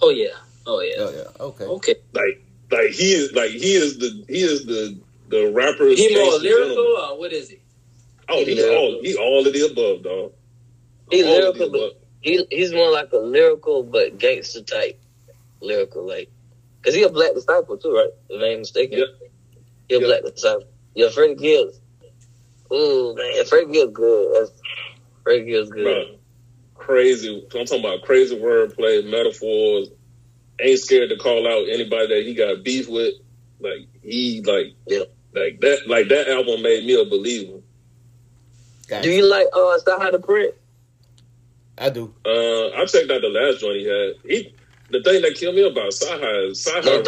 Oh yeah, oh yeah, oh yeah. Okay, okay. Like he is the rapper. He more lyrical or what is he? Oh, he's all of the above, dog. He's all lyrical, but he's more like a lyrical but gangster type lyrical, like because he a Black Disciple too, right? If I ain't mistaken, yeah. He a Black Disciple. Yeah, Freddie Gibbs. Ooh, man, Freddie Gibbs good. Freddie Gibbs good. Bro, crazy. I'm talking about crazy wordplay, metaphors. Ain't scared to call out anybody that he got beef with. Like that album made me a believer. Gotcha. Do you like Stop How to Print? I do. I checked out the last joint he had. The thing that killed me about Saha is Saha.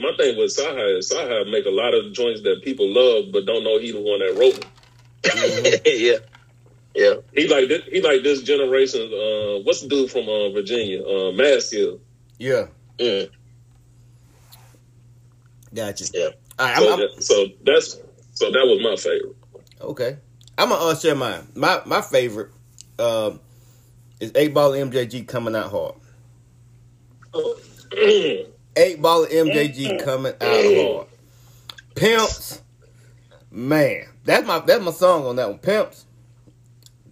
My thing with Saha is Saha make a lot of joints that people love but don't know he the one that wrote them. Mm-hmm. Yeah. He like this generation. What's the dude from Virginia? Maskill. Yeah. Mm. Gotcha. Yeah. All right, so that was my favorite. Okay. I'm going to share mine. My favorite is 8 Ball and MJG Coming Out Hard. 8 Ball and MJG Coming Out Hard. Pimps. Man. That's my song on that one. Pimps.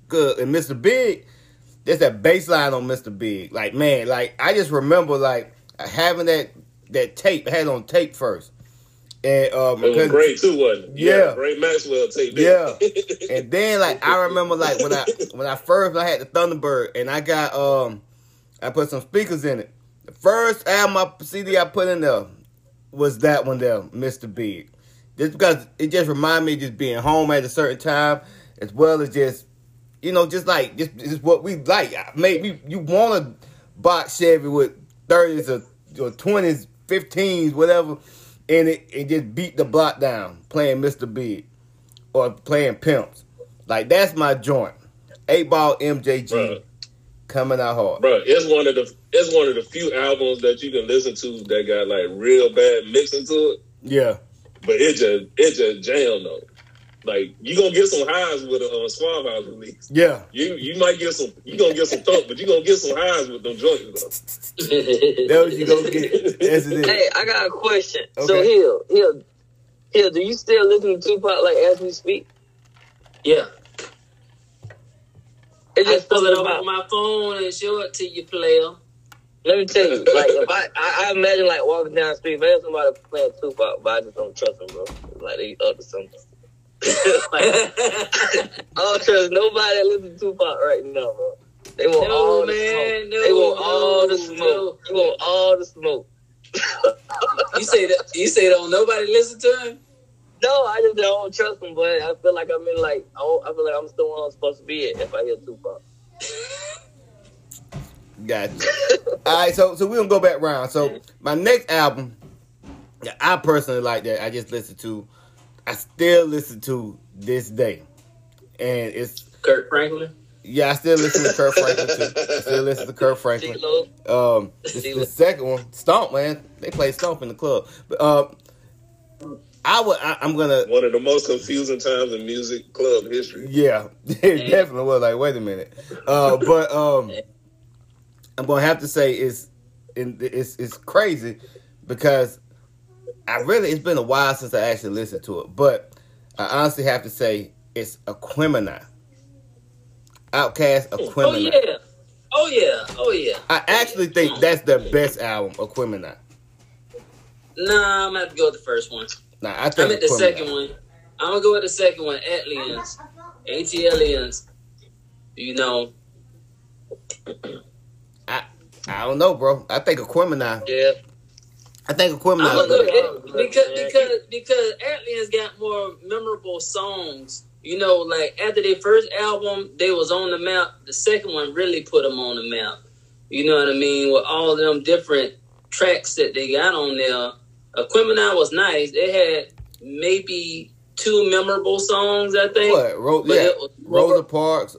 Good. And Mr. Big, there's that bass line on Mr. Big. Like, man, like I just remember like having that tape. I had it on tape first. And it was great too, wasn't it? Yeah, great Maxwell tape. Yeah, and then like I remember like when I first had the Thunderbird and I got I put some speakers in it. The first album CD I put in there was that one there, Mr. Big. Just because it just reminded me of just being home at a certain time, as well as just you know just what we like. Maybe you want to box Chevy with 30s or 20s, 15s, whatever. And it just beat the block down playing Mr. Big or playing Pimps. Like, that's my joint. 8 Ball MJG Coming Out Hard. Bro, it's one of the few albums that you can listen to that got like real bad mixing to it. Yeah. But it just jam though. Like you gonna get some highs with a Suave House release. Yeah. You might get some. You gonna get some thump, but you gonna get some highs with them joints. That what you gonna get. That's it. Hey, I got a question. Okay. So Hill, do you still listen to Tupac like as we speak? Yeah. It just pull it over my phone and show it to you, player. Let me tell you, like if I imagine like walking down the street, man, somebody playing Tupac, but I just don't trust him, bro. Like they up to something. Like, I don't trust nobody that listens to Tupac right now, bro. They want all the smoke. They want all the smoke. You say don't nobody listen to him? No, I just don't trust him, but I feel like I feel like I'm still where I'm supposed to be if I hear Tupac. Gotcha. Alright, so we're gonna go back round. So my next album that I personally like that I just listened to, I still listen to this day, and it's Kirk Franklin. Yeah, I still listen to Kirk Franklin too. I still listen to Kirk Franklin. The second one, Stomp, man. They play Stomp in the club. But I'm gonna one of the most confusing times in music club history. Yeah, it definitely was. Like, wait a minute. But I'm gonna have to say it's crazy because. It's been a while since I actually listened to it, but I honestly have to say it's Aquemini. Outkast Aquemini. Oh yeah. I actually think that's their best album, Aquemini. Nah, I'm gonna have to go with the first one. Nah, I'm at the second one. I'm gonna go with the second one, ATLians. You know, I don't know, bro. I think Aquemini. Yeah. I think Aquemini. Because Atlanta's got more memorable songs. You know, like after their first album, they was on the map. The second one really put them on the map. You know what I mean? With all of them different tracks that they got on there, Aquemini was nice. They had maybe two memorable songs, I think. What? Rosa Parks.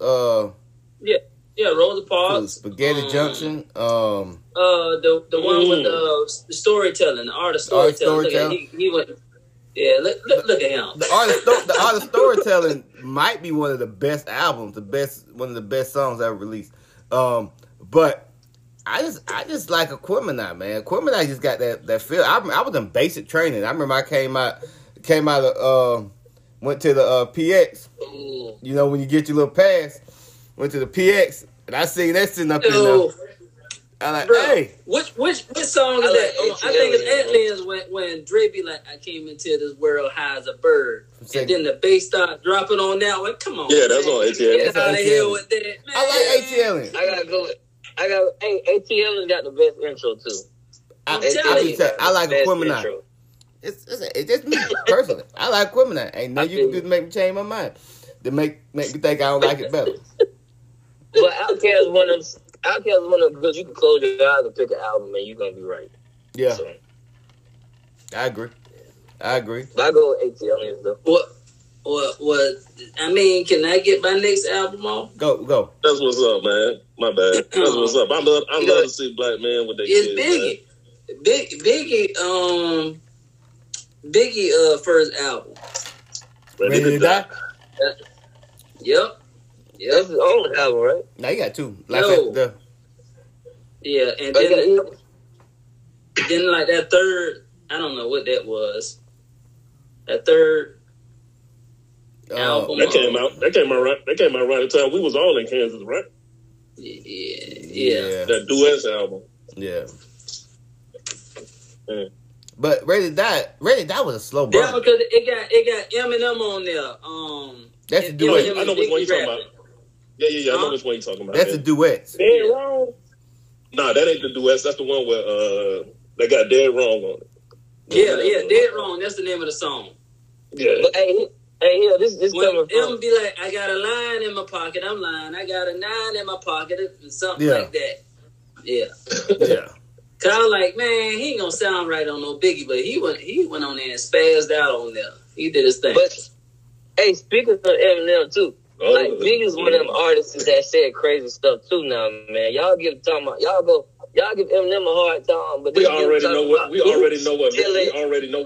Yeah, Rosa Parks. Spaghetti Junction. The one with the storytelling, the art of storytelling. He went, Yeah, look at him. The art of storytelling might be one of the best albums, one of the best songs ever released. But I just like Aquemini, man. Aquemini just got that feel. I was in basic training. I remember I came out of went to the PX. Ooh. You know, when you get your little pass, went to the PX, and I seen that sitting up there. I like, bro, hey. Which song is that? I think it's Aliens when Dre be like, I came into this world high as a bird. And then the bass start dropping on that one. Come on. Yeah, that's on ATL. Get out of here with that, man. I like ATL. I gotta go with ATL got the best intro too. I like Aquemini. It's me personally. I like Aquemini. Ain't nothing you can do to make me change my mind. To make me think I don't like it better. But Outkast is one of because you can close your eyes and pick an album and you're gonna be right. Yeah, so. I agree. But I go with ATL though. What? I mean, can I get my next album off? Go. That's what's up, man. My bad. That's what's up. I love to see black men with their kids. It's Biggie. Biggie. First album. Ready to die. Yep. Yeah, that's his old album, right? Now you got two. Yeah, and then like that third, I don't know what that was. That third album. That came out right at the time we was all in Kansas, right? Yeah. That duets album. Yeah. Mm. But Ready to Die was a slow burn. Yeah, because it got Eminem on there. That's a duet. I know which one you're talking about. Yeah, I know which one you're talking about. That's a duet. Dead Wrong? Nah, that ain't the duet. That's the one where they got Dead Wrong on it. Yeah, Dead Wrong. That's the name of the song. Yeah. But hey, this coming from. It be like, I got a line in my pocket. I'm lying. I got a nine in my pocket. Something like that. Yeah. Yeah. Cause I was like, man, he ain't gonna sound right on no Biggie, but he went on there and spazzed out on there. He did his thing. But hey, speaking of Eminem too. Like, Biggie's one of them artists that said crazy stuff too now, man. Y'all give Eminem a hard time, but we already know what lyric you gonna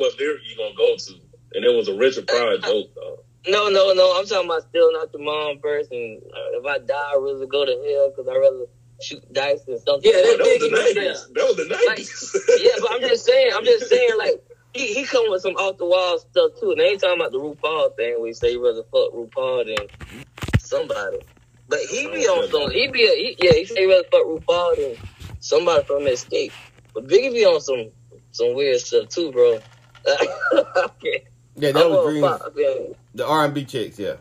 go to. And it was a Richard Pryor joke though. No, I'm talking about Still Not Your Mom first, and If I Die I'd rather go to hell because I'd rather shoot dice and something. Yeah, that was the 90s. That was the 90s. Like, yeah, but I'm just saying like He come with some off the wall stuff too. And they ain't talking about the RuPaul thing where he say he rather fuck RuPaul than somebody. But he be on some he say he rather fuck RuPaul than somebody from Escape. But Biggie be on some weird stuff too, bro. Yeah, that was Dreams. The R&B chicks, yeah.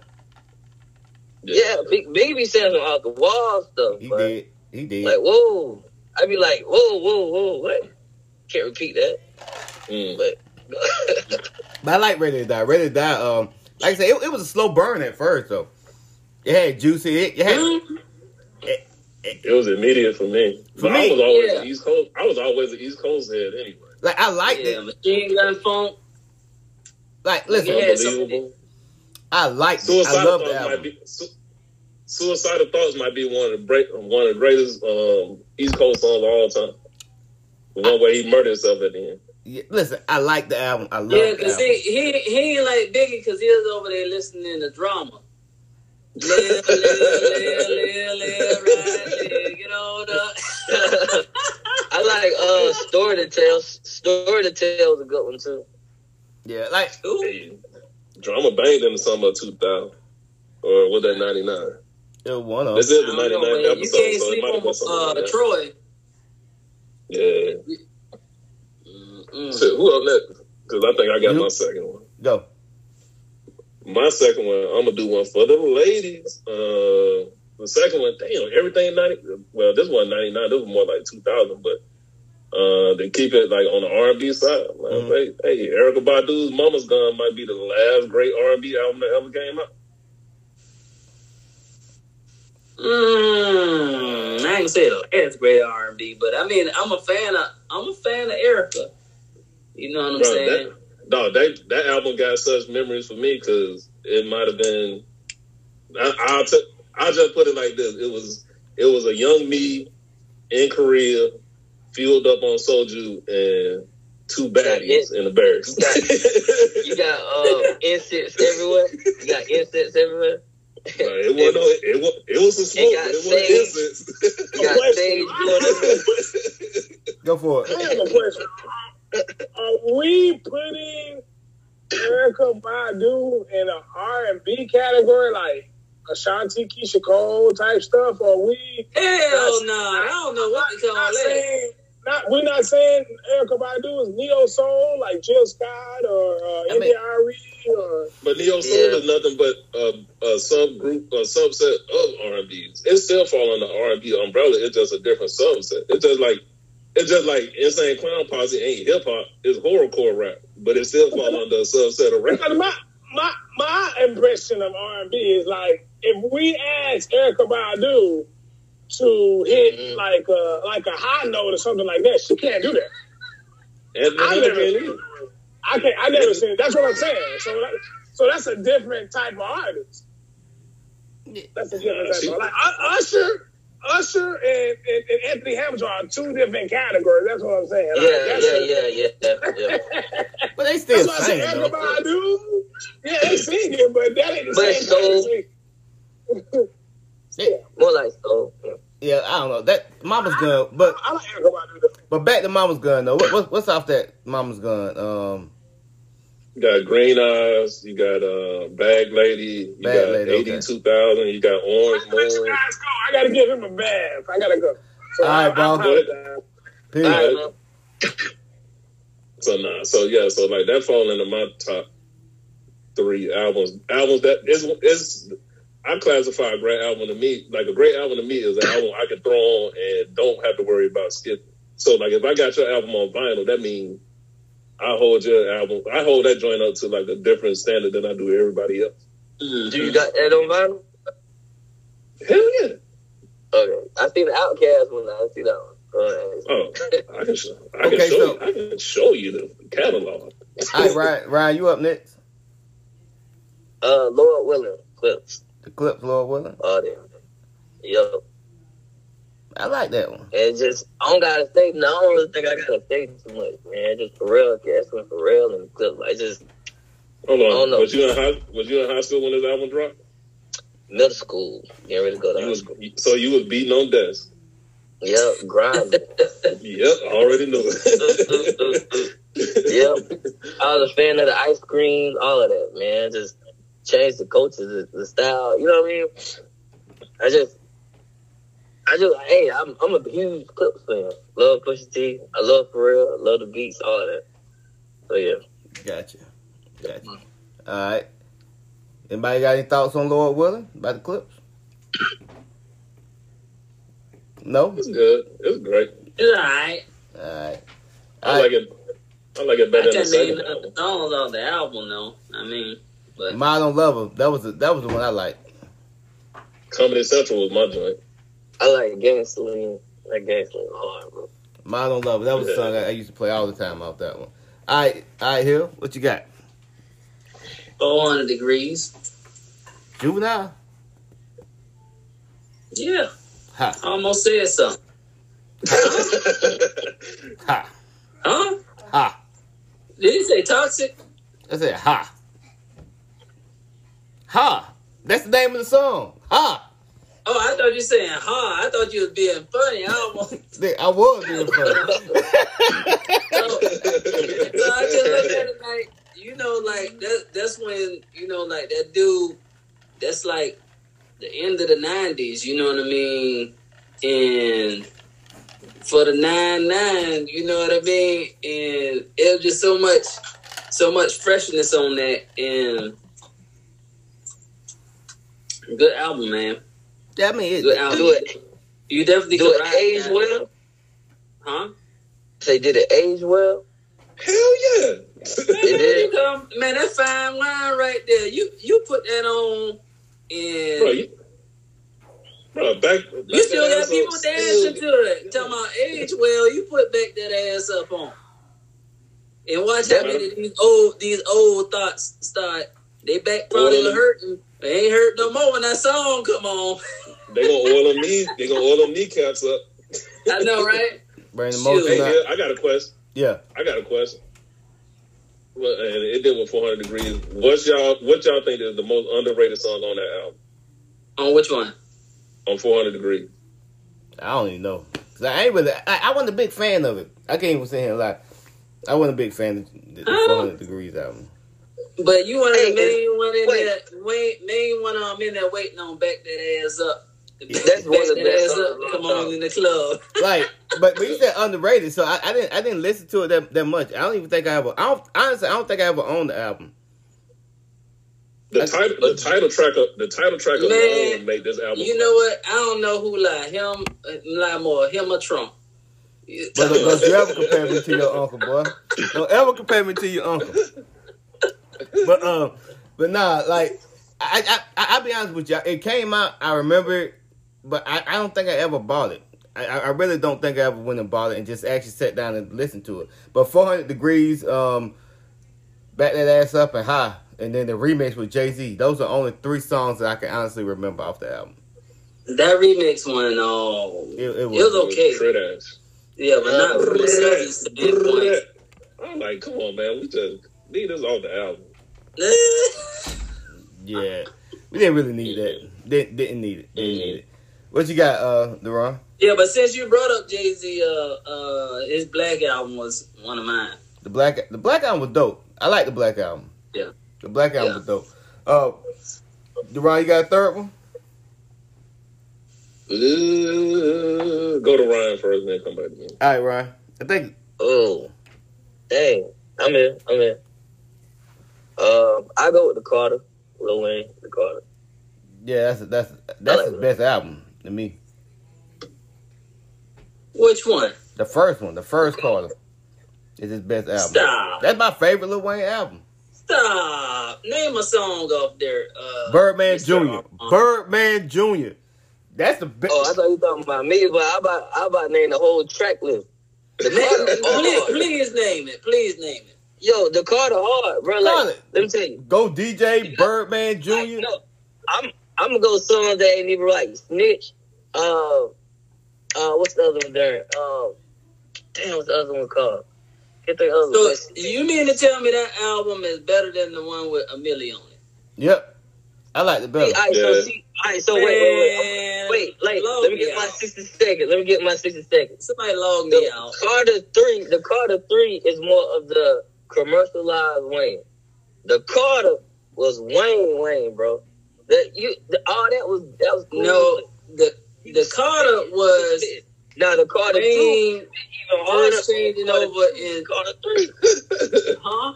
Yeah, Biggie be saying some off the wall stuff. He did. Like, whoa. I be like, whoa, what? Can't repeat that. Mm. But I like Ready to Die. Ready to Die. Like I said, it was a slow burn at first, though. It had juicy. It was immediate for me. I was always the East Coast. I was always an East Coast head anyway. Like I liked it. Machine Gun Funk. Like listen, unbelievable. I liked it. I love the album. Suicidal Thoughts might be one of the greatest East Coast songs of all time. The one where he murdered himself at the end. Yeah, listen, I like the album. I love the album. Yeah, because he ain't like Biggie because he was over there listening to drama. Live, right, live, get on up. I like Story to Tell. Story to Tell is a good one, too. Yeah, like... Hey, drama banged in the summer of 2000. Or was that 99? Yeah, one of them. This is the 99th episode, so it might have been something like Troy. Yeah. Shit, who up next? Because I think I got my second one. Go. My second one, I'm going to do one for the ladies. The second one, damn, everything 90. Well, this one 99. This was more like 2000, but they keep it like on the R&B side. Like, hey, Erykah Badu's Mama's Gun might be the last great R&B album that ever came out. I ain't say the last great R&B, but I mean, I'm a fan of Erykah. You know what I'm saying? That album got such memories for me because it might have been. I'll just put it like this: it was a young me in Korea, fueled up on soju and two baddies in the barracks. You got insects everywhere. You got insects everywhere. It was a smoke. It wasn't. Go for it. I have a question. Are we putting Erykah Badu in an R&B category, like Ashanti, Keisha Cole type stuff? Or are we? Hell no. I don't know what to call that. We're not saying Erykah Badu is neo soul like Jill Scott or India Ari or. But neo soul is nothing but a subgroup, a subset of R&B. It still falls under the R&B umbrella. It's just a different subset. It's just like Insane Clown Posse ain't hip hop. It's horrorcore rap, but it still falls under a subset of rap. My impression of R&B is like if we ask Erykah Badu to hit like a high note or something like that, she can't do that. I never seen it. That's what I'm saying. So that's a different type of artist. That's a different type of like Usher and Anthony Hamilton are two different categories. That's what I'm saying. Yeah. But they still sing. Yeah, they singing, but that ain't the same thing. More like soul. Yeah, I don't know. That Mama's Gun, but I don't care about that. But back to Mama's Gun though. What's off that Mama's Gun? You got Green Eyes, you got Bag Lady, you got 82,000, you got Orange. Let you guys go. I gotta give him a bath. I gotta go. So all right, bro. Peace. All right. So like that falls into my top three albums. I classify a great album to me, like a great album to me is an album I can throw on and don't have to worry about skipping. So like if I got your album on vinyl, that means I hold that joint up to like a different standard than I do everybody else. Do you got that on vinyl? Hell yeah. Okay. I seen the Outkast one. I see that one. Oh, I can show you the catalog. All right, Ryan, you up next? Lord Willard, Clips. The Clips, Lord Willard? Oh, damn. Yo. I like that one. It's just, I don't really think I gotta say too much, man. Just for real, Castle for real, and Clips. I just. Hold on. I don't know. Was you in high school when this album dropped? Middle school. Getting ready to go to high school. So you was beating on desk? Yep, grinding. Yep, I already know it. Yep. I was a fan of the ice cream, all of that, man. Just change the coaches, the style. You know what I mean? I'm a huge Clips fan. Love Pusha T. I love Pharrell. I love the beats, all of that. So yeah. Gotcha. All right. Anybody got any thoughts on Lord Willard about the Clips? No. It's good. It's great. It's all right. I like it. I like it better than the second album. The songs on the album, though. I mean. But I Don't Love Him. That was the one I liked. Comedy Central was my joint. I like Gasoline. Like Gasoline hard, bro. I Don't Love Him. That was a song I used to play all the time off that one. All right, Hill. What you got? 400 Degrees. Juvenile. Yeah. Ha. I almost said something. Ha. Huh? Ha. Did you say Toxic? I said ha. Ha! That's the name of the song. Ha! Oh, I thought you were saying ha. I thought you was being funny. I was being funny. So I just look at it like, you know, like that's when, you know, like that dude, that's like the end of the 90s, you know what I mean? And for the 9-9, you know what I mean? And it was just so much freshness on that, and good album, man. Yeah, I mean, it. You definitely do it. Age well, huh? They did it age well. Hell yeah! Man, that fine line right there. You put that on, and bro, back you still got people dancing to it. Talking about age well, you put back that ass up on, and watch how many these old thoughts start. They back probably hurting. They ain't hurt no more when that song come on. They gonna oil them kneecaps up. I know, right? Shoot. Hey, I got a question. Yeah. I got a question. Well, and it did with 400 Degrees. What y'all think is the most underrated song on that album? On which one? On 400 Degrees. I don't even know. I wasn't a big fan of it. I can't even say him lie. I wasn't a big fan of the 400 Degrees album. But you one of the main one in there waiting on back that ass up. Yeah. That's one of the best. Come on in the club, right? But you said underrated, so I didn't listen to it that much. I don't even think I ever. I don't think I ever owned the album. The title track alone made this album. You know what? I don't know who lied. Him lie more. Him or Trump. Don't you ever compare me to your uncle, boy? Don't ever compare me to your uncle. But nah, like I'll be honest with y'all. It came out. I remember it. But I don't think I ever bought it. I really don't think I ever went and bought it and just actually sat down and listened to it. But 400 Degrees, Back That Ass Up and High, and then the remix with Jay-Z. Those are only three songs that I can honestly remember off the album. That remix one, it was okay. Critters. Yeah, but not for the I'm like, come on, man. We just need this off the album. Yeah. We didn't really need that. Didn't need it. What you got, Deron? Yeah, but since you brought up Jay-Z, his Black album was one of mine. The Black album was dope. I like the Black album. Yeah. The Black album was dope. Deron, you got a third one? Go to Ryan first, then come back to me. All right, Ryan. I think. Oh, dang! I'm in. I go with the Carter. Lil Wayne, the Carter. Yeah, that's like his best album to me. Which one? The first one, the first Carter, is his best album. Stop. That's my favorite Lil Wayne album. Stop. Name a song off there. Birdman Mr. Jr. Birdman Jr. That's the best. Oh, I thought you were talking about me, but I about to name the whole track list. The Carter, please name it. Yo, the Carter hard, bro. Like, let me tell you. Go DJ Birdman Jr. Like, no, I'm gonna go songs that ain't even right. Snitch. What's the other one there? Damn, what's the other one called? Get the other one. So you mean to tell me that album is better than the one with Amelie on it? Yep, I like the better. All right, so wait. Let me get my 60 seconds. Somebody log me out. The Carter three is more of the commercialized Wayne. The Carter was Wayne, bro. The Carter Wayne 2 even harder. Changing over in Carter 3. Huh?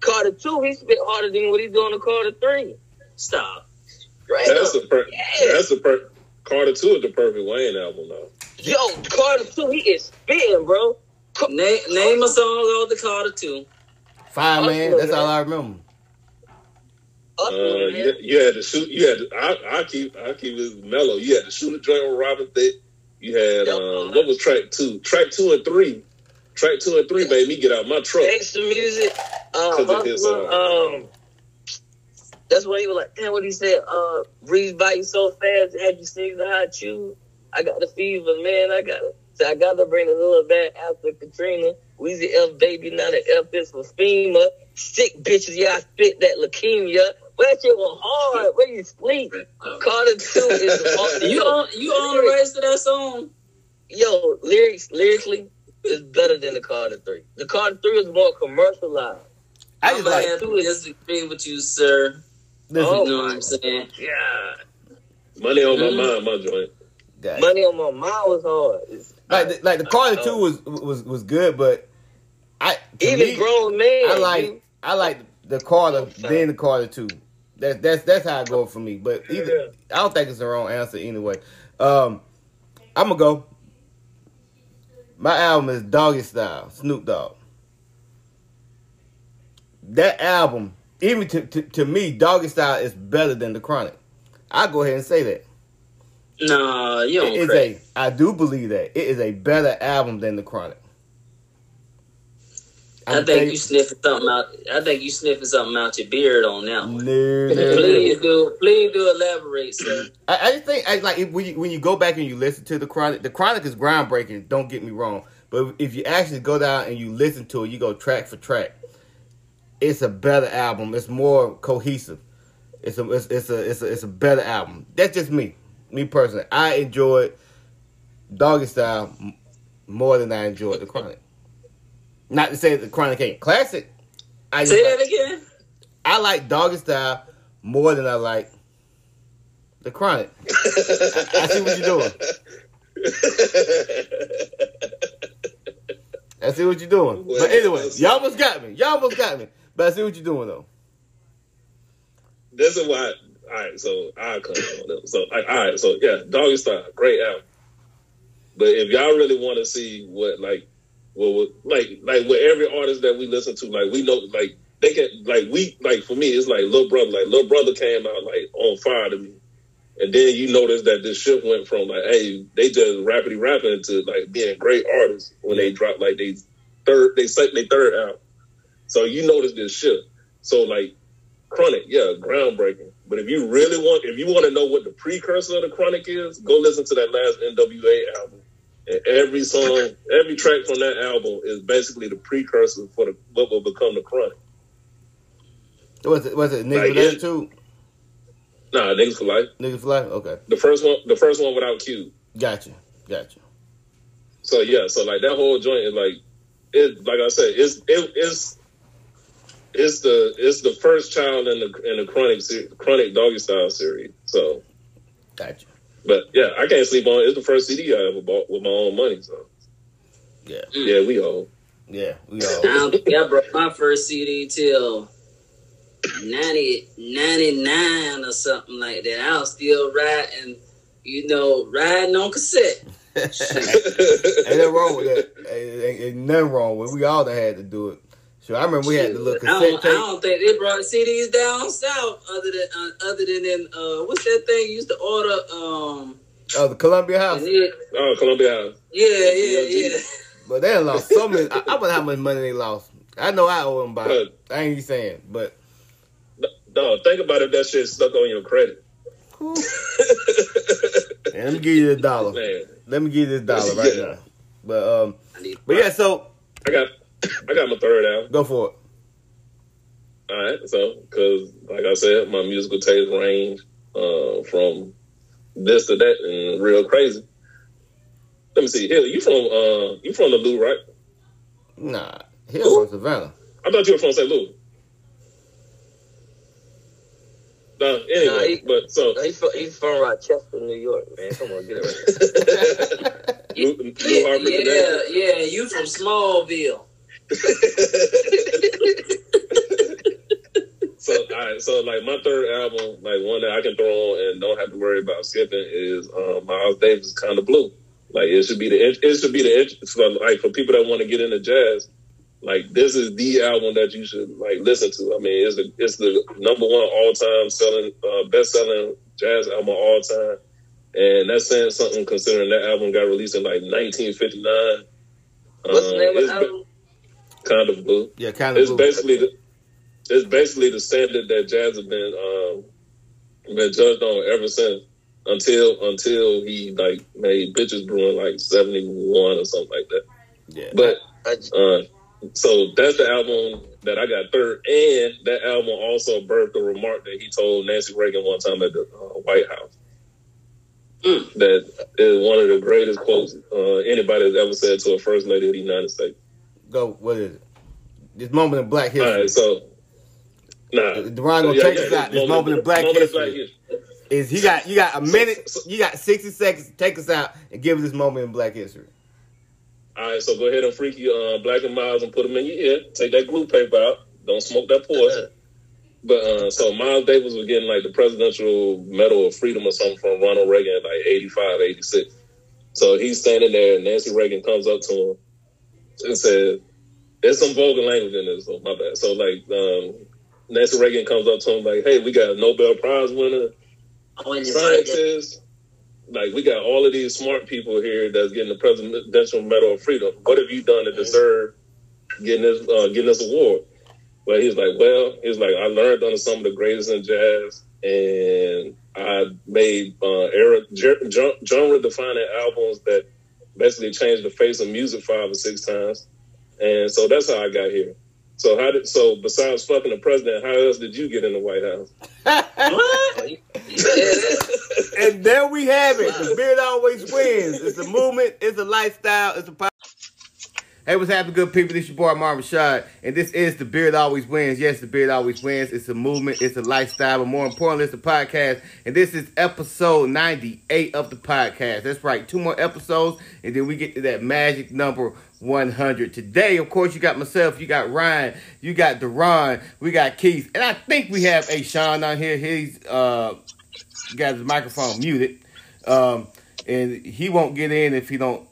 Carter 2, he spit harder than what he's doing in Carter 3. Stop. Right. That's Carter 2 is the perfect Wayne album though. Yo, Carter 2, he is spitting, bro. Name a song of the Carter 2. Fireman. That's all I remember. I keep it mellow. You had to shoot a joint with Robin Thicke. You had what was track 2? Track 2 and 3 made me get out my truck. Extra music. That's why he was like, damn, what he said, breathe by you so fast, had you seen the hot shoes. I got the fever, man, I gotta bring the little bad after Katrina. Weezy F baby, not an F is for FEMA. Sick bitches, yeah, I spit that leukemia. That shit was hard. Where you sleep? Carter 2 is hard. You own the rights to that song? Yo, lyrically, is better than the Carter 3. The Carter 3 is more commercialized. I just like to disagree with you, sir. You know what I'm saying? Yeah. Money on my mind, my joint. Money on my mind was hard. Like the Carter 2 was good, but grown man. I like the Carter, then the Carter 2. That's how it go for me. But I don't think it's the wrong answer anyway. I'm gonna go. My album is Doggy Style, Snoop Dogg. That album, even to me, Doggy Style is better than The Chronic. I'll go ahead and say that. No, you don't crack. I do believe that. It is a better album than The Chronic. I think you sniffing something out your beard on that one. No. Please do elaborate, sir. I just think when you go back and you listen to the Chronic is groundbreaking. Don't get me wrong, but if you actually go down and you listen to it, you go track for track. It's a better album. It's more cohesive. It's a better album. That's just me personally. I enjoyed Doggy Style more than I enjoyed the Chronic. Not to say that the Chronic ain't classic. Say that again. I like Doggy Style more than I like the Chronic. I see what you're doing. I see what you're doing. But anyway, y'all almost got me. But I see what you're doing though. This is why. All right, so I'll come on them. So all right, so yeah, Doggy Style, great album. But if y'all really want to see what with every artist that we listen to, like we know, like they can, like we, like for me, it's like Lil Brother. Like Lil Brother came out like on fire to me, and then you notice that this shit went from like, hey, they just rapping to like being great artists when they dropped like their third album. So you notice this shit. So like Chronic, yeah, groundbreaking. But if you want to know what the precursor of the Chronic is, go listen to that last NWA album. And every song, every track from that album is basically the precursor for what will become the Chronic. Was it Niggas for Life too? Nah, Niggas for Life. Niggas for Life, okay. The first one without Q. Gotcha. So yeah, so like that whole joint is like, it, like I said, it's the first child in the Chronic Doggy Style series. So gotcha. But yeah, I can't sleep on it. It's the first CD I ever bought with my own money. So yeah, we old. Yeah, we old. I brought my first CD till 99 or something like that. I was still riding on cassette. Ain't nothing wrong with that. Ain't nothing wrong with it. We all that had to do it. Sure, I remember we had to look cassette tape. I don't think they brought CDs down south other than what's that thing you used to order? The Columbia House. Columbia House. Yeah. But they lost so many. I wonder how much money they lost. I know I owe them by. I ain't saying, but no, think about if that shit stuck on your credit. Cool. Man, let me give you $1. Man. Let me give you $1 right now. But yeah, so I got my third album. Go for it. All right, so because like I said, my musical taste range from this to that and real crazy. Let me see. Hill, you from the Lou, right? Nah, Hill from Savannah. I thought you were from St. Louis. He's from Rochester, New York, man. Come on, get it right. Yeah. You from Smallville. So like my third album, like one that I can throw on and don't have to worry about skipping is Miles Davis' Kind of Blue. Like it should be the for people that want to get into jazz, like this is the album that you should like listen to. I mean, it's the number one all time selling best selling jazz album of all time, and that's saying something considering that album got released in like 1959. What's the name of the album? Kind of Blue. Yeah, Kind of Blue. It's basically the standard that jazz has been judged on ever since until he like made Bitches Brew in like 1971 or something like that. Yeah. But so that's the album that I got third, and that album also birthed a remark that he told Nancy Reagan one time at the White House. Mm. That is one of the greatest quotes anybody has ever said to a first lady of the United States. Go, what is it? This moment in Black History. All right, so, nah. Deron gonna check us out. This moment in Black History. Is you got a minute, you got 60 seconds to take us out and give us this moment in Black History. All right, so go ahead and freak your Black and Miles and put them in your ear. Take that glue paper out. Don't smoke that poison. But so Miles Davis was getting like the Presidential Medal of Freedom or something from Ronald Reagan in like 85, 86. So he's standing there and Nancy Reagan comes up to him. It says, there's some vulgar language in this, so my bad. So, like, Nancy Reagan comes up to him, like, hey, we got a Nobel Prize winner, scientists. Like, we got all of these smart people here that's getting the Presidential Medal of Freedom. What have you done to deserve getting this award. But he was like, well, he was like, I learned under some of the greatest in jazz, and I made genre-defining albums that basically changed the face of music 5 or 6 times. And so that's how I got here. So how did, so besides fucking the president, how else did you get in the White House? What? And there we have it. The beard always wins. It's a movement. It's a lifestyle. It's a pop. Hey, what's happening, good people? This your boy Marvin Shaw, and this is The Beard Always Wins. Yes, The Beard Always Wins. It's a movement. It's a lifestyle. But more importantly, it's a podcast. And this is episode 98 of the podcast. That's right. 2 more episodes, and then we get to that magic number 100. Today, of course, you got myself, you got Ryan, you got Deron, we got Keith, and I think we have A. Sean on here. He's got his microphone muted, and he won't get in if he don't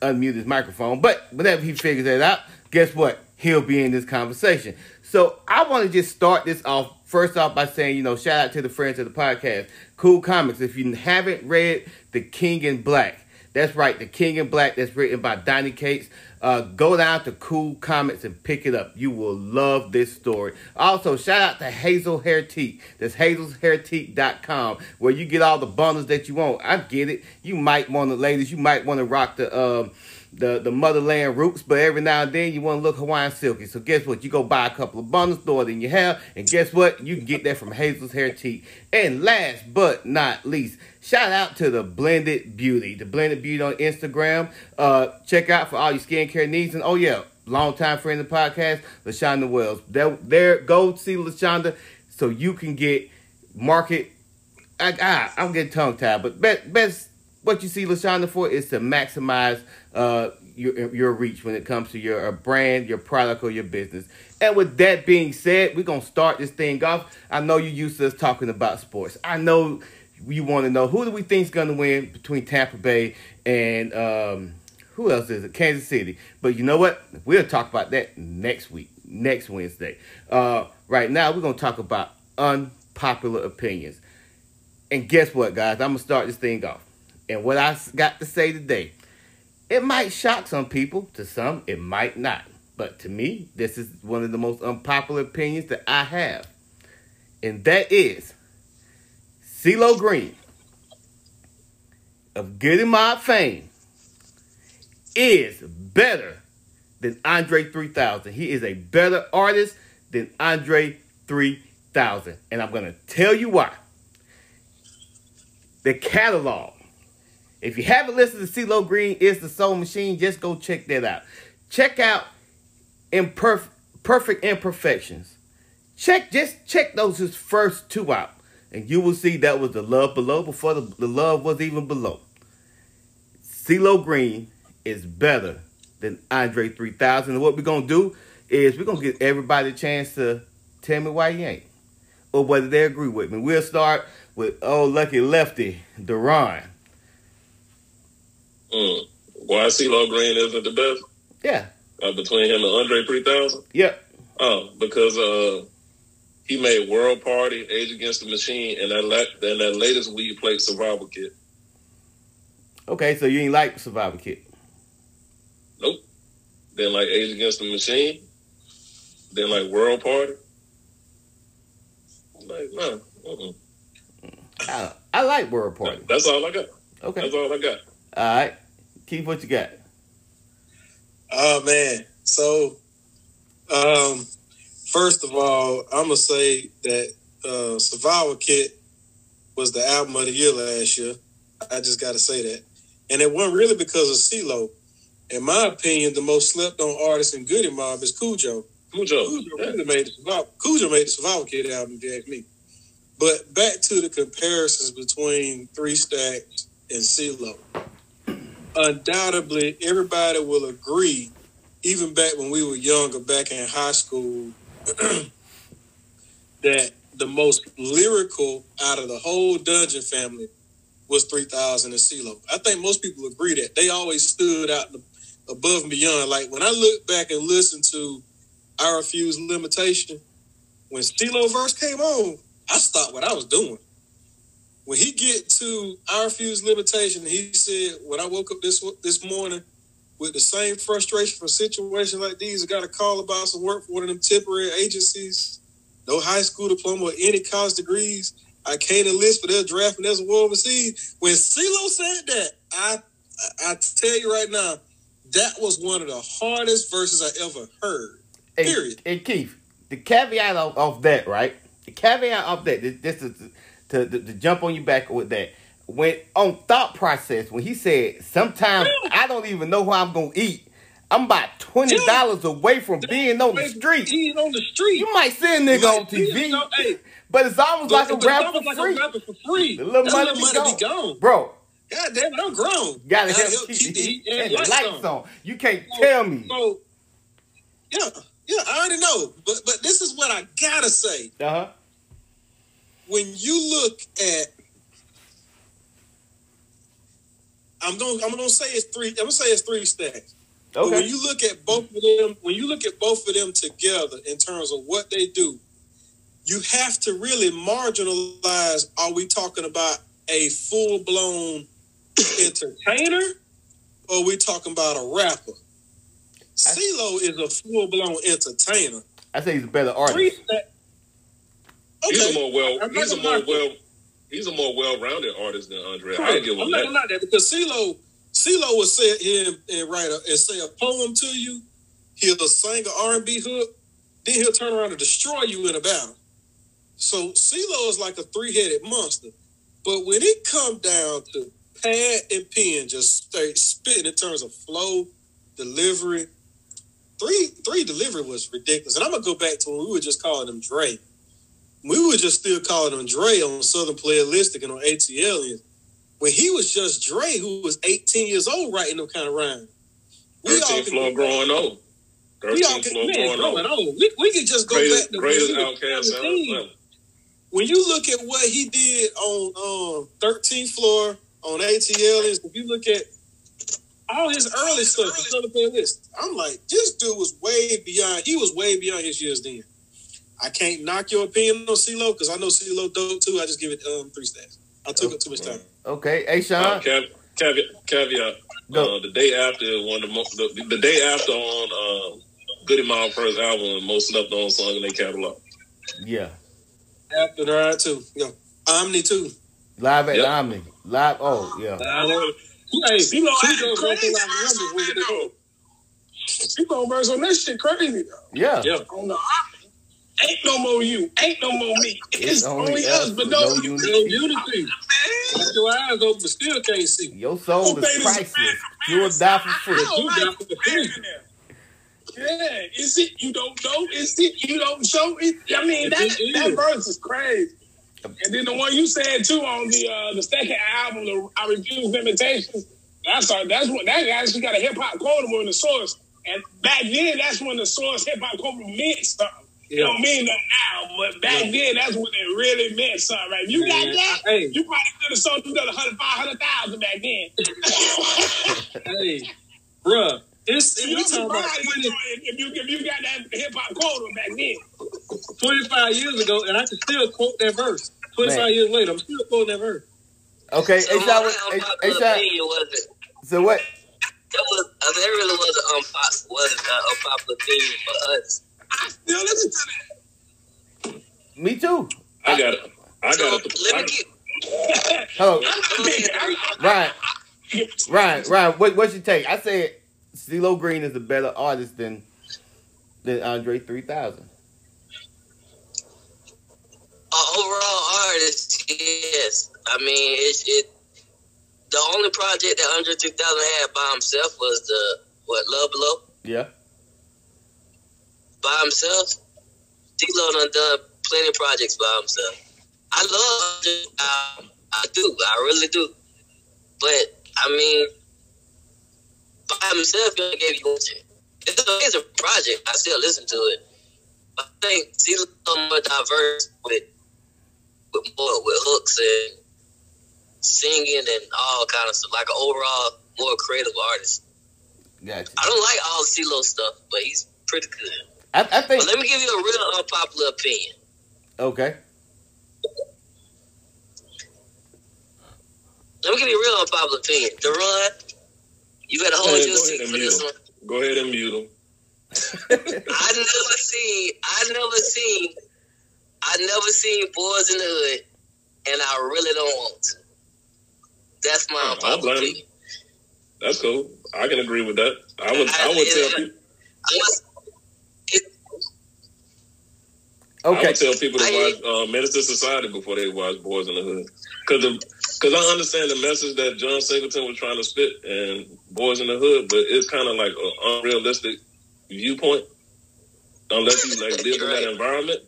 unmute his microphone, but whenever he figures that out, guess what? He'll be in this conversation. So I want to just start this off first off by saying, you know, shout out to the friends of the podcast, Cool Comics. If you haven't read The King in Black, that's right, The King in Black, that's written by Donnie Cates. Go down to Cool Comics and pick it up. You will love this story. Also, shout out to Hazel's Hair Tique. That's hazelshairtique.com, where you get all the bundles that you want. I get it. You might want the ladies. You might want to rock the motherland roots, but every now and then you want to look Hawaiian silky. So guess what? You go buy a couple of bundles, throw it in your hair, and guess what? You can get that from Hazel's Hair Tique. And last but not least, shout out to the Blended Beauty. The Blended Beauty on Instagram. Check out for all your skincare needs. And oh yeah, longtime friend of the podcast, Lashawn the Wells. There, go see Lashawn so you can get market. I'm getting tongue tied, but best what you see Lashawn for is to maximize your reach when it comes to your brand, your product, or your business. And with that being said, we're going to start this thing off. I know you're used to us talking about sports. I know you want to know who do we think is going to win between Tampa Bay and who else is it? Kansas City. But you know what? We'll talk about that next week, next Wednesday. Right now, we're going to talk about unpopular opinions. And guess what, guys? I'm going to start this thing off. And what I got to say today, it might shock some people. To some, it might not. But to me, this is one of the most unpopular opinions that I have. And that is CeeLo Green of Goody Mob fame is better than Andre 3000. He is a better artist than Andre 3000. And I'm going to tell you why. The catalog. If you haven't listened to CeeLo Green is the Soul Machine, just go check that out. Check out Perfect Imperfections. Check those his first 2 out. And you will see that was The Love Below before the love was even below. CeeLo Green is better than Andre 3000. And what we're going to do is we're going to give everybody a chance to tell me why you ain't. Or whether they agree with me. We'll start with old Lucky Lefty, Deron. Why CeeLo Green isn't the best? Yeah. Between him and Andre 3000? Yep. Oh, because he made World Party, Age Against the Machine, and that latest weed played Survival Kid. Okay, so you ain't like Survival Kid? Nope. Then like Age Against the Machine. Then like World Party. Like, no. I like World Party. That's all I got. Okay. That's all I got. All right. Keith, what you got? Oh, man. So, first of all, I'm going to say that Survival Kid was the album of the year last year. I just got to say that. And it wasn't really because of CeeLo. In my opinion, the most slept-on artist in Goody Mob is Cujo. Cujo made the Survival Kid album, if you ask me. But back to the comparisons between 3 Stacks and CeeLo. Undoubtedly, everybody will agree, even back when we were younger, back in high school, that the most lyrical out of the whole Dungeon family was 3000 and CeeLo. I think most people agree that. They always stood out above and beyond. Like, when I look back and listen to I Refuse Limitation, when CeeLo verse came on, I stopped what I was doing. When he get to I Refuse Limitation, he said, when I woke up this morning, with the same frustration from situations like these, got to call about some work for one of them temporary agencies. No high school diploma or any college degrees. I can't enlist for their draft and there's a war overseas. When CeeLo said that, I tell you right now, that was one of the hardest verses I ever heard. Period. And Keith, the caveat of that, right? The caveat of that, this is to jump on your back with that. When on thought process, when he said, sometimes I don't even know how I'm going to eat. I'm about $20 away from being on the street. You might see a nigga on TV, but it's almost like a rapper for free. The little money be gone. Bro. God damn it, I'm grown. Gotta help keep the lights on. You can't tell me. So, yeah, I already know. But this is what I gotta say. Uh-huh. When you look at, I'm gonna say it's three stacks. Okay. But when you look at both of them, together in terms of what they do, you have to really marginalize. Are we talking about a full blown entertainer, or are we talking about a rapper? CeeLo is a full blown entertainer. I think he's a better artist. He's a more well-rounded artist than Andre. Correct. I give him that. I'm not that because CeeLo will sit here and write and say a poem to you. He'll sing an R&B hook. Then he'll turn around and destroy you in a battle. So CeeLo is like a three-headed monster. But when it comes down to pad and pen, just straight spitting in terms of flow, delivery, three delivery was ridiculous. And I'm gonna go back to when we were just calling him Dre. We were just still calling him Dre on Southern Playalistic and on ATL. When he was just Dre, who was 18 years old writing them kind of rhymes. 13 Floor growing old. 13 Floor growing old. We could just go back to greatest outcast ever. When you look at what he did on 13th Floor, on ATL, if you look at all his early stuff, Southern Playlist, I'm like, this dude was way beyond his years then. I can't knock your opinion on CeeLo because I know CeeLo dope too. I just give it three stars. I took up too much time. Okay, hey Sean. Caveat. The day after on Goody Mob first album, most slept on song in their catalog. Yeah. After the ride too. Yeah. Omni too. Live at Omni. Live. Oh yeah. Hey, people verse on that shit crazy though. Yeah. Yeah. On the Omni. Ain't no more you. Ain't no more me. It's only us, but no unity. Got your eyes open, but still can't see. Your soul is priceless. You will die for free. Yeah, is it you don't know? Is it you don't show it? I mean, that verse is crazy. And then the one you said, too, on the second album, I Refuse Limitations, that actually got a hip-hop quota on the Source. And back then, that's when the Source hip-hop quota meant something. Yeah. It don't mean nothing now, but back then, that's when it really meant something, right? You got that? Hey. You probably could have sold another 500,000 back then. Hey, bruh, if you got that hip-hop quota back then. 25 years ago, and I can still quote that verse. 25 years later, I'm still quoting that verse. Okay, so so what? There really wasn't an unpopular opinion for us. I still listen to that. Me too. I got it. Oh, Ryan. What's your take? I said CeeLo Green is a better artist than Andre 3000. Overall artist, yes. I mean, the only project that Andre 3000 had by himself was Love Below. Yeah. By himself, CeeLo done plenty of projects by himself. I love him. I do. I really do. But, I mean, by himself, he only gave you one shit. It's a project. I still listen to it. I think CeeLo more diverse with hooks and singing and all kind of stuff. Like an overall, more creative artist. Gotcha. I don't like all CeeLo stuff, but he's pretty good. I think. But let me give you a real unpopular opinion. Okay. Let me give you a real unpopular opinion. The Run You better hold your seat for this one. Go ahead and mute him. I never seen Boys in the Hood, and I really don't want to. That's my problem. That's cool. I can agree with that. I would tell people to watch Medicine Society before they watch Boys in the Hood, because I understand the message that John Singleton was trying to spit in Boys in the Hood, but it's kind of like an unrealistic viewpoint unless you like live in that environment.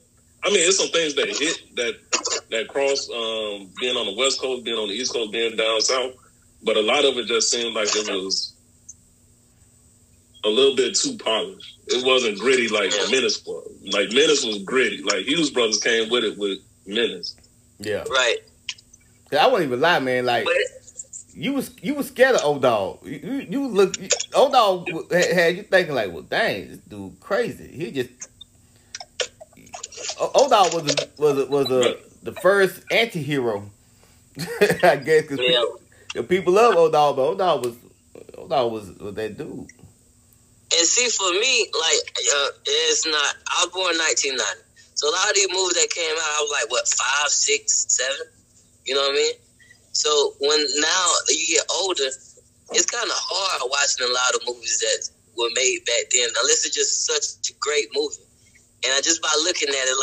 I mean, it's some things that hit that cross being on the West Coast, being on the East Coast, being down south, but a lot of it just seemed like it was a little bit too polished. It wasn't gritty like Menace was. Like, Menace was gritty. Like, Hughes Brothers came with it with Menace. Yeah. Right. I wouldn't even lie, man. Like, you was scared of Old Dog. Old Dog had you thinking like, well, dang, this dude crazy. He just... Old Dog was the first anti-hero, I guess, because people love Old Dog, but Old Dog was that dude. And see, for me, like, it's not... I was born in 1990. So a lot of these movies that came out, I was like, what, 5, 6, 7? You know what I mean? So when now you get older, it's kind of hard watching a lot of movies that were made back then, unless it's just such a great movie. And I just by looking at it,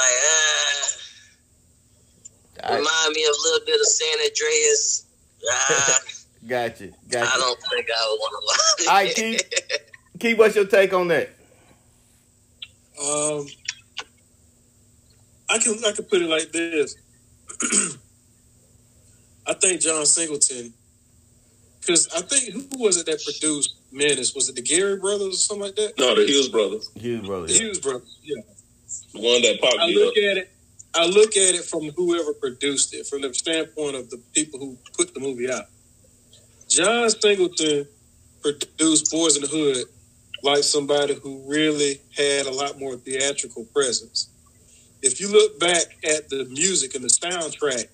like, remind me of a little bit of San Andreas. Gotcha. I don't think I would want to watch it. All right, Keith, what's your take on that? I can put it like this. I think John Singleton, because I think who was it that produced Menace? Was it the Gary brothers or something like that? No, the Hughes brothers. Yeah. The one that popped. I look at it from whoever produced it, from the standpoint of the people who put the movie out. John Singleton produced Boys in the Hood like somebody who really had a lot more theatrical presence. If you look back at the music and the soundtrack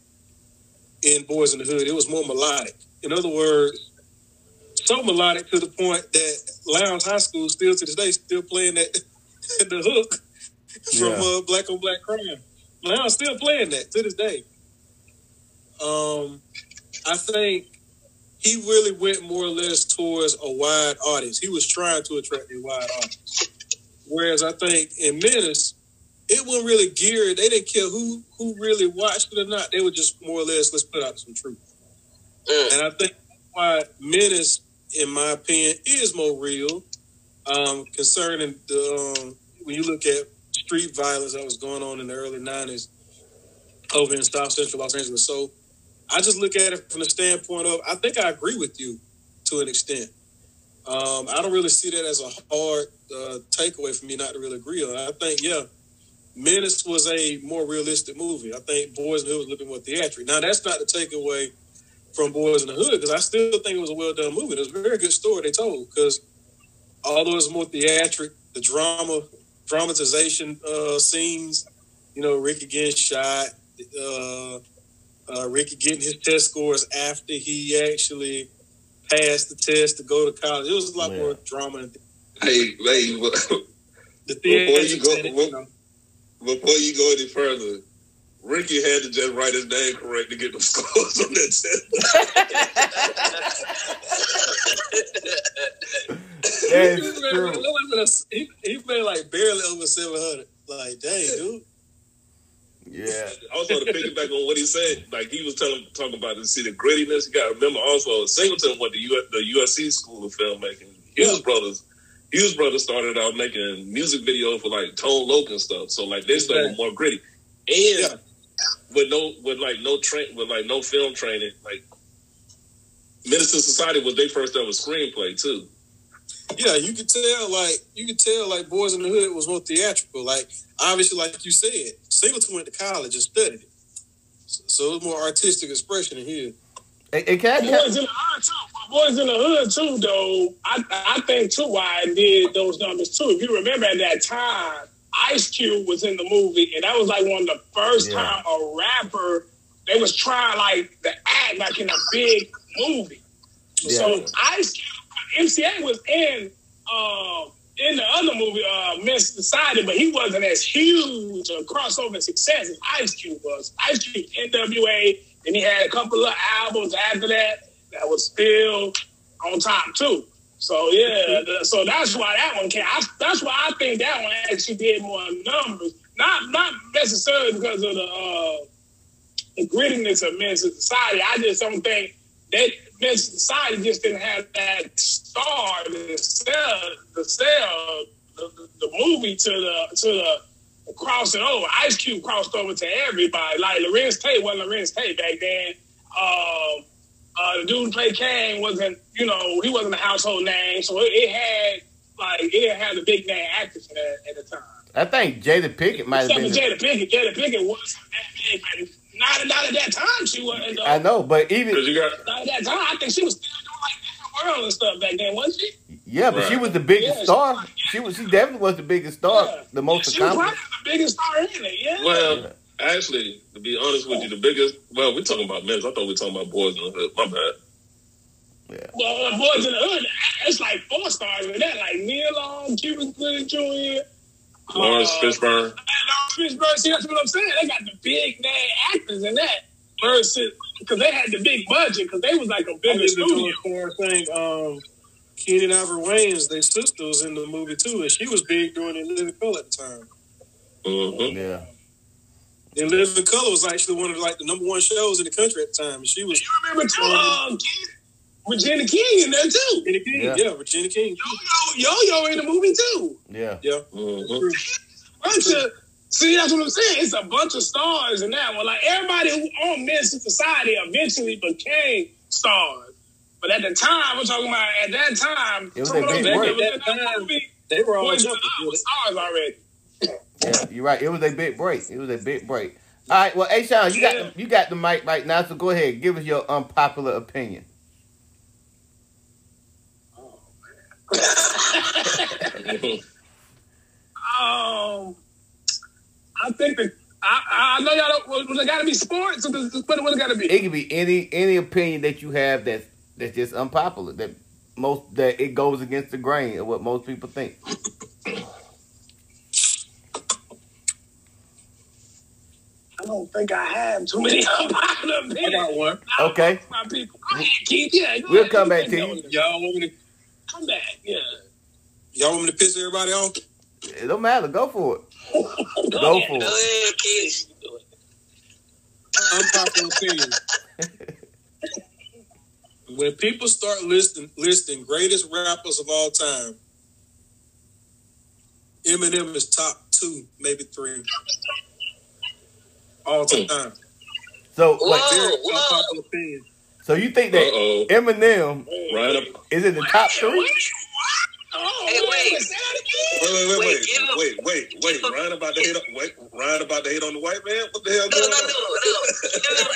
in Boys in the Hood, it was more melodic. In other words, so melodic to the point that Lowndes High School still to this day still playing that the hook from Black on Black Crime. Lowndes still playing that to this day. I think he really went more or less towards a wide audience. He was trying to attract a wide audience. Whereas I think in Menace, it wasn't really geared. They didn't care who really watched it or not. They were just more or less, let's put out some truth. And I think that's why Menace, in my opinion, is more real concerning the when you look at street violence that was going on in the early 90s over in South Central Los Angeles. So I just look at it from the standpoint of, I think I agree with you to an extent. I don't really see that as a hard takeaway for me not to really agree on. I think, Menace was a more realistic movie. I think Boys in the Hood was a little bit more theatrical. Now, that's not the takeaway from Boys in the Hood, because I still think it was a well-done movie. It was a very good story they told, because although it's more theatric, the dramatization scenes, Ricky getting shot, Ricky getting his test scores after he actually passed the test to go to college. It was a lot more drama. Hey, before you go any further, Ricky had to just write his name correct to get the scores on that test. That's true. He made like barely over 700. Like, dang, dude. Yeah. Also, to piggyback on what he said, like he was talking about the grittiness. You got to remember also, Singleton went to the USC School of Filmmaking. Hughes Brothers started out making music videos for like Tone Loc and stuff. So like their stuff was more gritty, and with no film training. Like Medicine Society was their first ever screenplay too. Yeah, you could tell like Boys in the Hood was more theatrical. Like obviously, like you said, Singleton went to college and studied it, so it was more artistic expression in here. Boys in the Hood too, though. I think too why I did those numbers too. If you remember at that time, Ice Cube was in the movie, and that was like one of the first time a rapper they was trying like to act like in a big movie. Yeah. So Ice Cube. MCA was in the other movie, Men's Society, but he wasn't as huge a crossover success as Ice Cube was. Ice Cube, NWA, and he had a couple of albums after that that was still on top too. So yeah, so that's why that one came. That's why I think that one actually did more numbers, not necessarily because of the grittiness of Men's Society. I just don't think that Men's Society just didn't have that star to sell the movie to the crossing over. Ice Cube crossed over to everybody. Like Lorenz Tate wasn't Lorenz Tate back then. The dude who played Kane wasn't, you know, he wasn't a household name, so it didn't have the big name actors at the time. I think Jada Pinkett might have been. Jada Pinkett was that big, not at that time she wasn't. I know, but even not at that time, I think she was still doing like Different World and stuff back then, wasn't she? Yeah, but she was the biggest star. She definitely was the biggest star, the most accomplished. She was probably the biggest star in it. Yeah. Well. Actually, to be honest with you, the biggest... Well, we're talking about men's. I thought we were talking about boys in the hood. My bad. Yeah. Well, boys in the hood, it's like 4 stars in that. Like Neil Long, Cuban Gooding Jr. Lawrence Fishburne. See, that's what I'm saying. They got the big name actors in that versus... Because they had the big budget because they was like a bigger studio. Keenan Ivory Wayans, their sister, was in the movie too, and she was big during Living Color at the time. Mm-hmm. Yeah. And Living Color was actually one of the #1 shows in the country at the time. And she was. You remember too, Regina King in there too. Regina King, yeah, Regina King. Yo-Yo in the movie too. Yeah, yeah. Mm-hmm. See, that's what I'm saying. It's a bunch of stars in that one. Like everybody who on Men's Society eventually became stars. But at the time, we're talking about at that time. It was a big work. They were all stars already. Yeah, you're right. It was a big break. All right. Well, hey, Sean, you got the mic right now, so go ahead. Give us your unpopular opinion. Oh, man. I think that I know y'all don't. Was it got to be sports? What it got to be? It could be any opinion that you have that's just unpopular. That it goes against the grain of what most people think. I don't think I have too many unpopular opinions. I got one. Okay. My people. Go ahead, Keith. Yeah, we'll come back to you. Y'all want me to come back? Yeah. Y'all want me to piss everybody off? It don't matter. Go for it. Go ahead, Keith. Unpopular opinions. When people start listing greatest rappers of all time, Eminem is top 2, maybe 3. All the time. So, so you think that Eminem is in the top 3? Wait! Ryan about to hate on the white man. What the hell? No.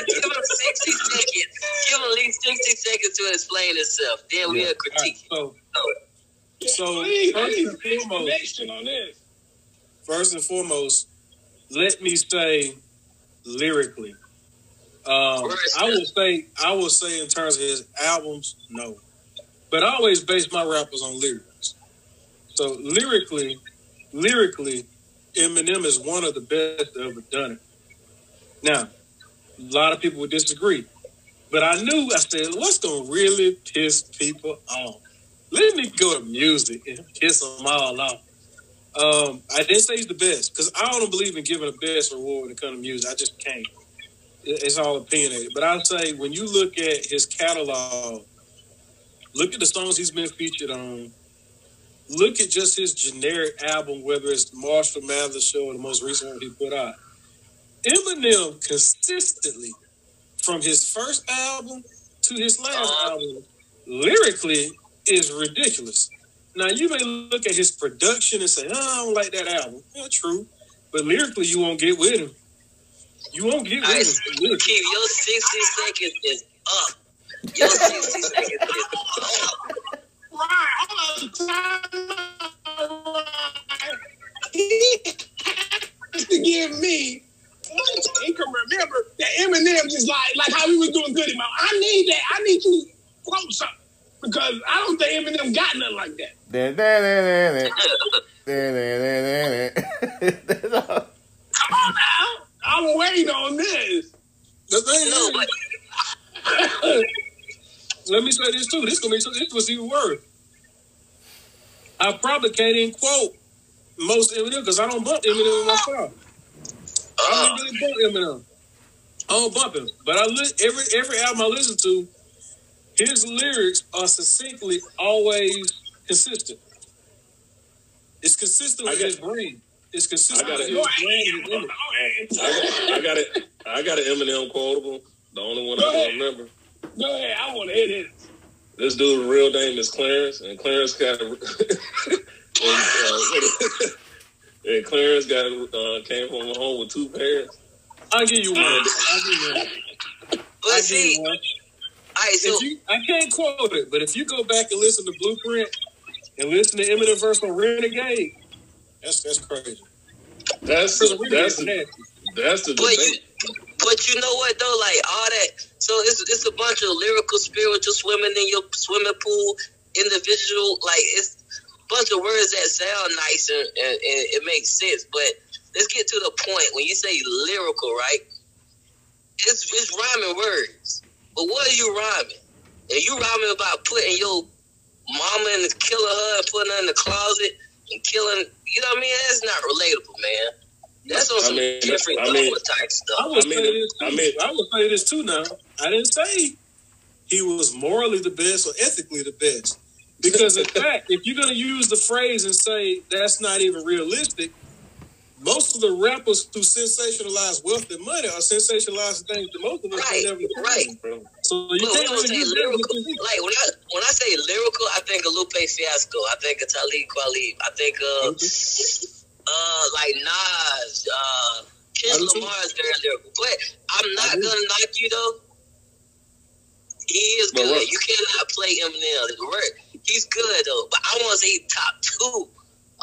Give him at least 60 seconds to explain himself. Then we'll critique. Right, first and foremost, let me say. Lyrically, I would say in terms of his albums, no. But I always base my rappers on lyrics. So lyrically, Eminem is one of the best that ever done it. Now, a lot of people would disagree, but I said, what's gonna really piss people off? Let me go to music and piss them all off. I didn't say he's the best because I don't believe in giving the best reward when it comes to music. I just can't. It's all opinionated. But I'll say when you look at his catalog, look at the songs he's been featured on, look at just his generic album, whether it's Marshall Mathers Show or the most recent one he put out. Eminem consistently, from his first album to his last album, lyrically is ridiculous. Now, you may look at his production and say, I don't like that album. Yeah, true. But lyrically, you won't get with him. You won't get with him. Keith, your 60 seconds is up. Your 60 seconds is up. He has to give me one thing to remember that Eminem just like how we was doing good in my. I need that. I need you to quote something. because I don't think Eminem got nothing like that. Come on now. I'm waiting on this. The thing is, let me say this too. This gonna be this was even worse. I probably can't even quote most Eminem because I don't bump Eminem myself. I don't really bump Eminem. I don't bump him, but I every album I listen to, his lyrics are succinctly always consistent. It's consistent with his brain. It's consistent with his brain. I got an Eminem quotable. The only one I remember. Go ahead, I want to hit it. This dude's real name is Clarence, and Clarence got and Clarence got came from home with two parents. I'll give you one. Let's see. I can't quote it, but if you go back and listen to Blueprint and listen to Eminem verse on Renegade, that's crazy. That's the debate. But you know what though, like all that. So it's a bunch of lyrical, spiritual swimming in your swimming pool, individual. Like it's a bunch of words that sound nice and it makes sense. But let's get to the point. When you say lyrical, right? It's rhyming words. But what are you rhyming? If you rhyming about putting your mama in the killing her and putting her in the closet and killing, you know what I mean? That's not relatable, man. That's on some different type stuff. I would say this too now. I didn't say he was morally the best or ethically the best. Because in fact, if you're going to use the phrase and say that's not even realistic, most of the rappers who sensationalize wealth and money are sensationalizing things that most of us never do. Right. So you can't really use lyrical. Like when I say lyrical, I think of Lupe Fiasco. I think of Talib Kweli. I think of... like Nas, Kendrick Lamar is very lyrical. But I'm not gonna knock you though. He is good. Right. You cannot play Eminem. He's good though. But I want to say top 2. I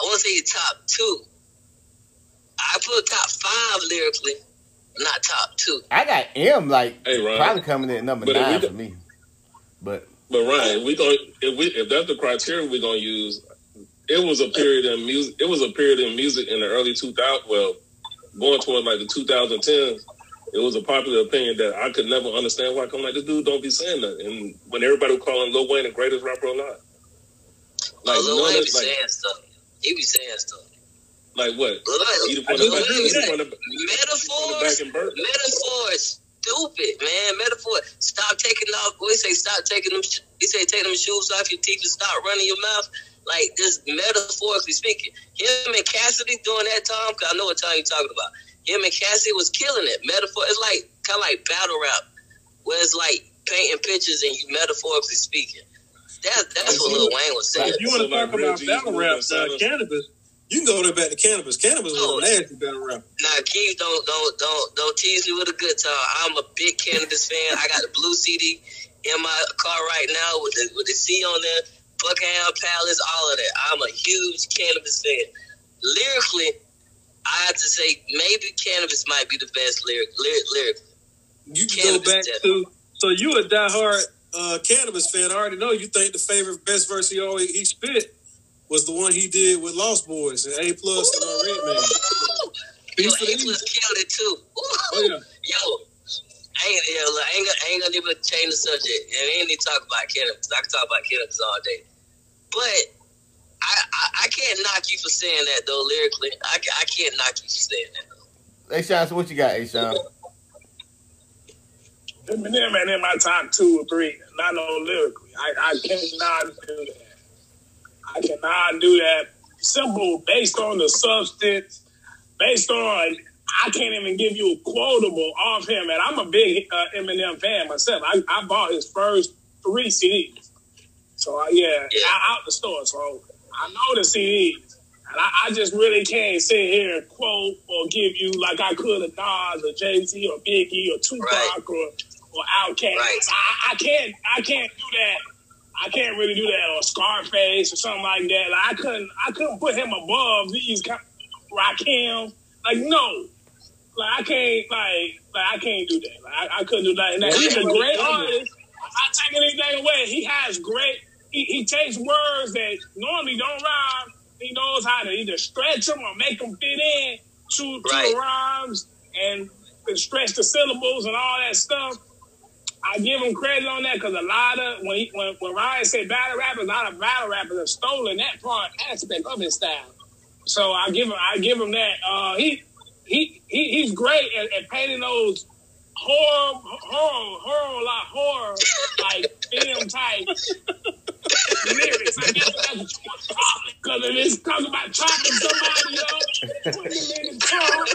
want to say top 2. I put top 5 lyrically, not top 2. I got M probably coming in at number 9 for me. But Ryan, we gonna if that's the criteria we're gonna use. It was a period in music. It was a period in music in the early 2000s. Well, going toward like the 2010s, it was a popular opinion that I could never understand why. I'm like, this dude don't be saying that. And when everybody was calling Lil Wayne the greatest rapper alive, like Lil Wayne be saying stuff. He be saying stuff. Like what? Metaphor is stupid, man. Metaphor. Stop taking off. We say stop taking them. He say take them shoes off your teeth and stop running your mouth. Like, just metaphorically speaking, him and Cassidy during that time, because I know what time you're talking about. Him and Cassidy was killing it. Metaphor, it's like kind of like battle rap, where it's like painting pictures and you metaphorically speaking. That's what Lil Wayne was saying. If you want to talk about battle rap, cannabis, you can go there back to cannabis. Cannabis was a nasty battle rap. Now, Keith, don't tease me with a good time. I'm a big cannabis fan. I got a blue CD in my car right now with the C on there. Buckingham Palace, all of that. I'm a huge cannabis fan. Lyrically, I have to say maybe cannabis might be the best lyrically. You can go back to. So you a diehard cannabis fan? I already know you think the favorite best verse he spit was the one he did with Lost Boys and A+ and Redman. Yo, A+ killed it too. Oh, yeah. Yo. I ain't gonna even change the subject. And I ain't even talk about cannabis. I can talk about cannabis all day. But I can't knock you for saying that though lyrically. I can't knock you for saying that though. Hey Sean, so what you got, Sean? Eminem ain't in my top 2 or 3. Not no lyrically. I cannot do that. I cannot do that. Simple, based on the substance, based on I can't even give you a quotable off him, and I'm a big Eminem fan myself. I bought his first 3 CDs, so out the store. So I know the CDs, and I just really can't sit here and quote or give you like I could a Nas or Jay-Z or Biggie or Tupac or Outkast. Right. I can't do that. I can't really do that, or Scarface or something like that. Like, I couldn't put him above these Rakim. Like no. Like I can't do that. Like, I couldn't do that. He's a great artist. I'm not taking anything away. He has great he takes words that normally don't rhyme. He knows how to either stretch them or make them fit in to rhymes and stretch the syllables and all that stuff. I give him credit on that, because a lot of when Ryan said battle rappers, a lot of battle rappers have stolen that part aspect of his style. So I give him that. He's great at painting those horror like film type lyrics. I guess that's what you want to talk, because it is talking about chopping somebody up, putting them in the car.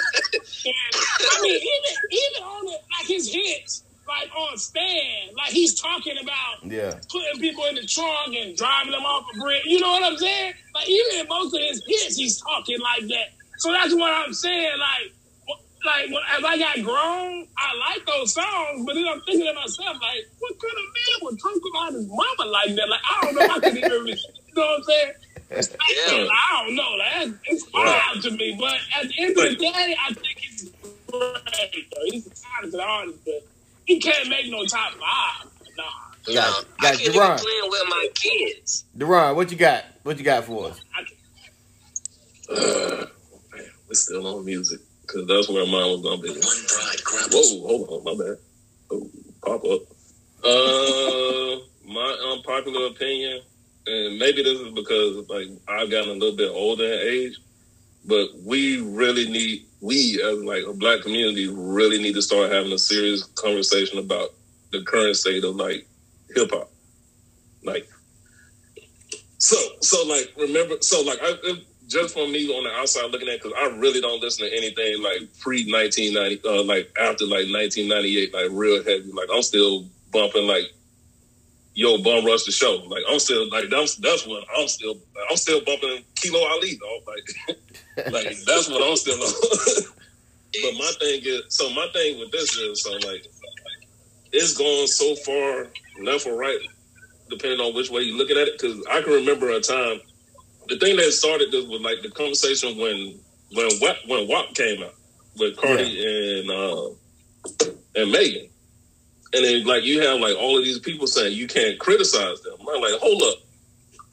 And I mean, even on the, like his hits, like on Stand, like he's talking about putting people in the trunk and driving them off a bridge. You know what I'm saying? Like even in most of his hits, he's talking like that. So that's what I'm saying. Like when, as I got grown, I like those songs, but then I'm thinking to myself, like, what kind of man would talk about his mama like that? Like, I don't know. I couldn't even, you know what I'm saying? I don't know. Like, it's wild to me. But at the end of the day, I think he's great. He's a talented artist, but he can't make no top five. Nah. I can't even playing with my kids. Deron, what you got? What you got for us? Man, we're still on music. Because that's where mine was going to be. Whoa, hold on, my bad. Oh, pop up. My unpopular opinion, and maybe this is because like I've gotten a little bit older in age, but we as like a black community really need to start having a serious conversation about the current state of like hip hop. Like, so like remember, so like just from me on the outside looking at, because I really don't listen to anything like pre-1990, like after like 1998, like real heavy. Like I'm still bumping like Yo Bum Rush the Show. Like I'm still like that's what I'm still bumping Kilo Ali though. Like like that's what I'm still on. But my thing with this is so like it's going so far left or right depending on which way you're looking at it. Because I can remember a time. The thing that started this was like the conversation when WAP came out with Cardi and Megan, and then like you have like all of these people saying you can't criticize them. I'm like, hold up,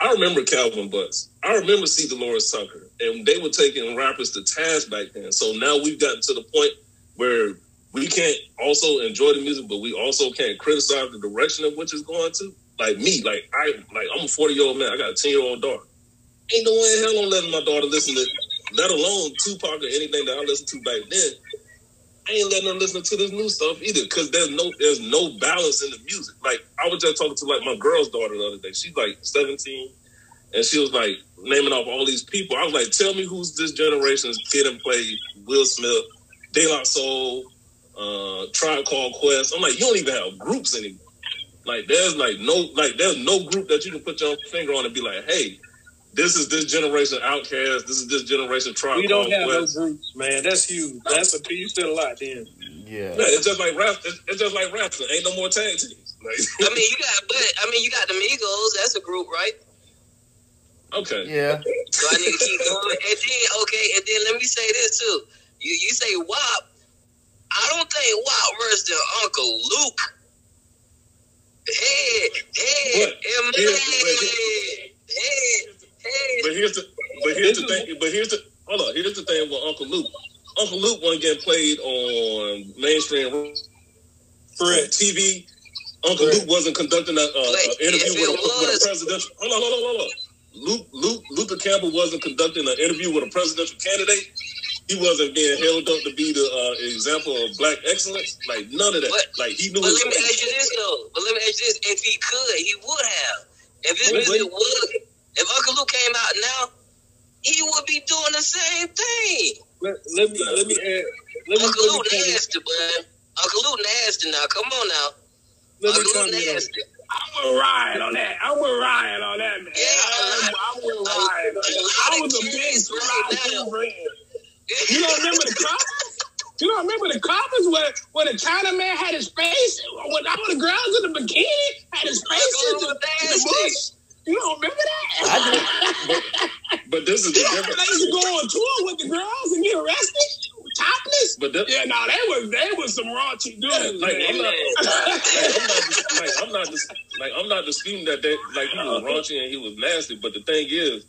I remember Calvin Butts, I remember C. Dolores Tucker, and they were taking rappers to task back then. So now we've gotten to the point where we can't also enjoy the music, but we also can't criticize the direction of which it's going to. Like me, I'm a 40-year-old man, I got a 10-year-old daughter. Ain't no way in hell I'm letting my daughter listen to, let alone Tupac or anything that I listened to back then. I ain't letting her listen to this new stuff either, because there's no balance in the music. Like, I was just talking to, like, my girl's daughter the other day. She's, like, 17, and she was, like, naming off all these people. I was like, tell me who's this generation's kid and play Will Smith, De La Soul, Tribe Called Quest. I'm like, you don't even have groups anymore. Like, there's no group that you can put your finger on and be like, hey, this is this generation Outkast. This is this generation Tribe. We don't have no groups, man. That's huge. That's a you said a lot, then. Yeah. Man, it's just like rap. It's just like rap. There ain't no more tag teams. Like, you got the Migos. That's a group, right? Okay. Yeah. So I need to keep going. And then let me say this too. You say WAP. I don't think WAP versus the Uncle Luke. Here's the thing with Uncle Luke. Uncle Luke wasn't getting played on mainstream TV. Uncle Luke wasn't conducting an interview with a presidential. Hold on. Luke Campbell wasn't conducting an interview with a presidential candidate. He wasn't being held up to be the example of black excellence. Like none of that. But let me ask you this: if he could, he would have. If his music would. If Uncle Luke came out now, he would be doing the same thing. Let me add. Uncle Luke nasty now. Come on now. Uncle Luke nasty. I'm gonna ride on that, man. Yeah, I'm gonna ride. I was a big ride. You don't remember the Coppers? You don't remember the Coppers where the China man had his face when all the girls in the bikini had his face into the bush? You don't remember that? I do. But this is the difference. They used to go on tour with the girls and get arrested, topless. this. But yeah, no, they was some raunchy dudes. Like, I'm not disputing that they, like, he was raunchy and he was nasty. But the thing is,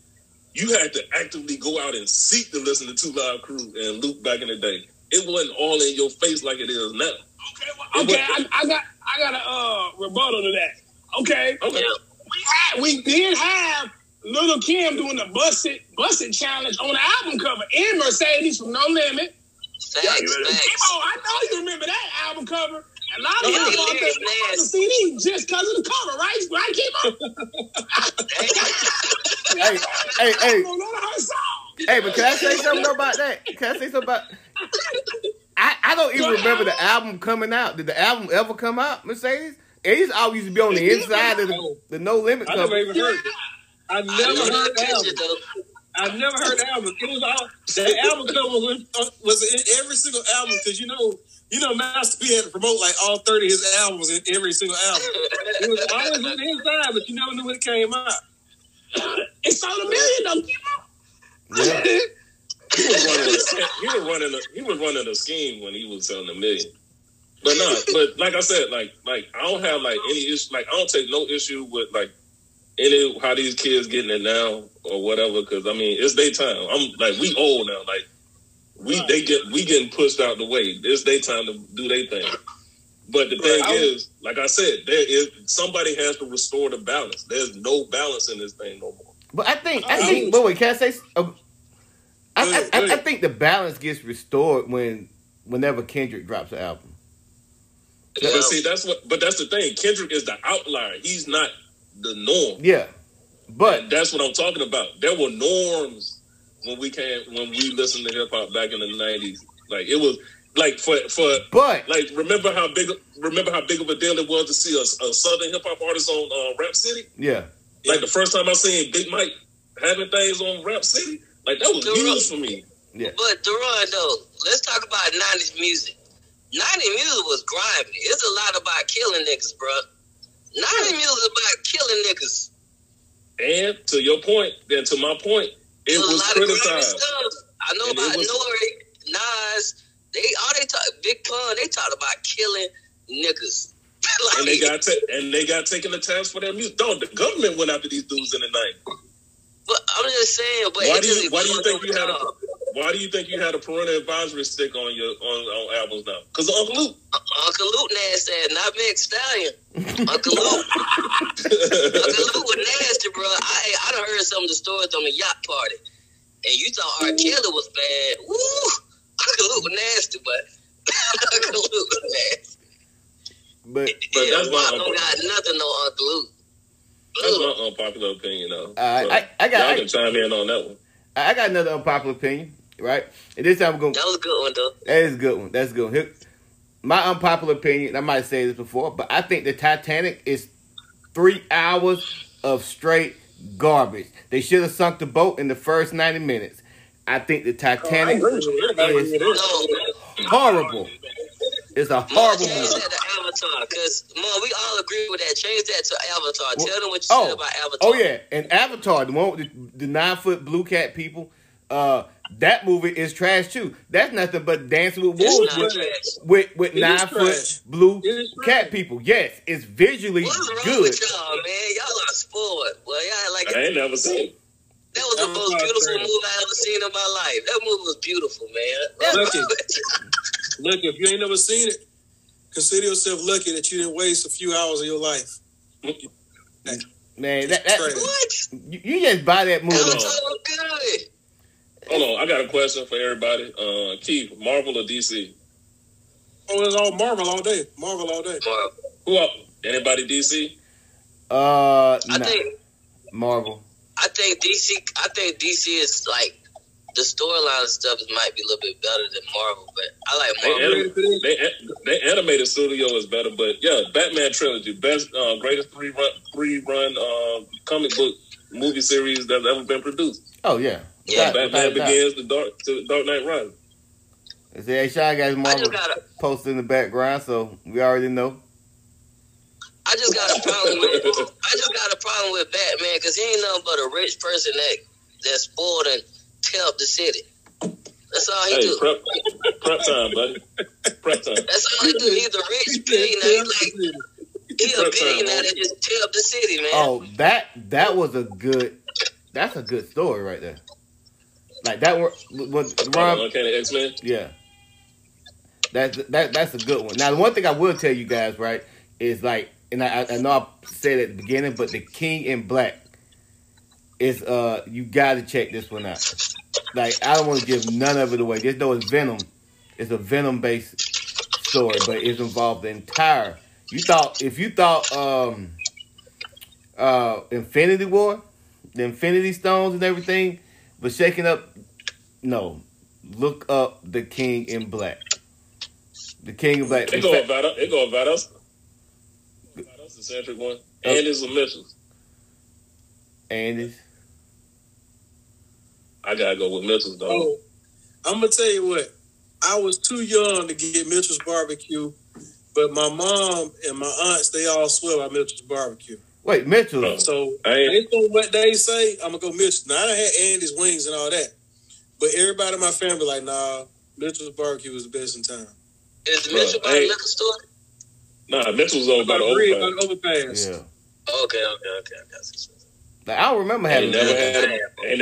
you had to actively go out and seek to listen to 2 Live Crew and Luke back in the day. It wasn't all in your face like it is now. Okay, well, okay, I got a rebuttal to that. Okay. We did have Little Kim doing the Bust It challenge on the album cover, and Mercedes from No Limit. Thanks. I know you remember that album cover. A lot of y'all bought the CD just because of the cover, right? Right, Kimo? Hey. Hey, but can I say something about that? I don't even remember the album coming out. Did the album ever come out, Mercedes? It used to always be on the inside of the No Limit cover. I never heard the album. It was all that album cover was in every single album, because you know Master P had to promote like all 30 of his albums in every single album. It was always on the inside, but you never knew when it came out. It's on $1 million though. Yeah. He was running a scheme when he was selling $1 million. But no, but like I said, like I don't have like any issue. Like I don't take no issue with like any how these kids getting it now or whatever. Because I mean, it's their time. I'm like, we old now. Like we getting pushed out the way. It's their time to do their thing. But the thing is, like I said, somebody has to restore the balance. There's no balance in this thing no more. But I think. But wait, can I say? I think the balance gets restored whenever Kendrick drops an album. But see, that's the thing. Kendrick is the outlier. He's not the norm. Yeah, but and that's what I'm talking about. There were norms when we listened to hip hop back in the '90s. Like it was like but remember how big of a deal it was to see a Southern hip hop artist on Rap City. Yeah, like the first time I seen Big Mike having things on Rap City, like that was huge for me. Yeah, but Deron, though, let's talk about '90s music. 90 music was grimy. It's a lot about killing niggas, bro. 90 music is about killing niggas. And to your point, then to my point, it was a lot criticized. Of grimy stuff. I know and about Nori, Nas. Big Pun. They talked about killing niggas. Like, and they got taken the task for their music. Dog, the government went after these dudes in the night. But I'm just saying. But why do you think you had a parental advisory stick on your on albums now? Because Uncle Luke. Uncle Luke nasty, not Meg Stallion. Uncle Luke was nasty, bro. I done heard some of the stories on the yacht party. And you thought R. Kelly was bad. Woo! Uncle Luke was nasty, but Uncle Luke was nasty. But yeah, that's why I don't got nothing on Uncle Luke. That's my unpopular opinion, though. Y'all can chime in on that one. I got another unpopular opinion, right? And this time we're going to... That was a good one, though. That's a good one. Here, my unpopular opinion, I might say this before, but I think the Titanic is 3 hours of straight garbage. They should have sunk the boat in the first 90 minutes. I think the Titanic is horrible. It's a horrible movie. Change that to Avatar, because, Mom, we all agree with that. Change that to Avatar. Well, tell them what you said about Avatar. Oh, yeah. And Avatar, the one with the 9-foot blue cat people, that movie is trash, too. That's nothing but Dancing with Wolves with 9-foot blue cat people. Yes, it's visually good. What's wrong with y'all, man? Y'all are spoiled. Well, y'all like I ain't never seen it. That was the most beautiful movie I ever seen in my life. That movie was beautiful, man. Look, if you ain't never seen it, consider yourself lucky that you didn't waste a few hours of your life. Man, what? You just buy that movie. Hold on, I got a question for everybody. Keith, Marvel or DC? Oh, it's all Marvel all day. Who up? Anybody DC? I think Marvel. I think DC is like. The storyline and stuff might be a little bit better than Marvel, but I like Marvel. They animated studio is better, but yeah, Batman trilogy, best greatest three run comic book movie series that's ever been produced. Oh yeah. Batman Begins, the Dark Knight Rises. See, Shy guys, Marvel posted in the background, so we already know. I just got a problem with Batman because he ain't nothing but a rich person that's spoiled and. Tear up the city. That's all he do. Prep time, buddy. Prep time. That's all he do. He's a rich billionaire. He's a billionaire that just tear up the city, man. Oh, that was a good. That's a good story right there. Like that was Ron. Yeah. That's a good one. Now, the one thing I will tell you guys, right, is like, and I know I said at the beginning, but the King in Black is you got to check this one out. Like, I don't want to give none of it away. Just know it's Venom. It's a Venom based story, but it's involved the entire. If you thought Infinity War, the Infinity Stones and everything was shaking up, no, look up the King in Black. The King of Black. It go about us. The centric one. And his omissions. And his. I gotta go with Mitchell's, dog. Oh, I'm gonna tell you what. I was too young to get Mitchell's barbecue, but my mom and my aunts, they all swear by Mitchell's barbecue. Wait, Mitchell. So based on what they say, I'm gonna go Mitchell. Now I done had Andy's wings and all that, but everybody in my family like, nah, Mitchell's barbecue was the best in town. Is Mitchell by the liquor store? Nah, Mitchell's over by the overpass. Yeah. Okay. Like, I don't remember having ain't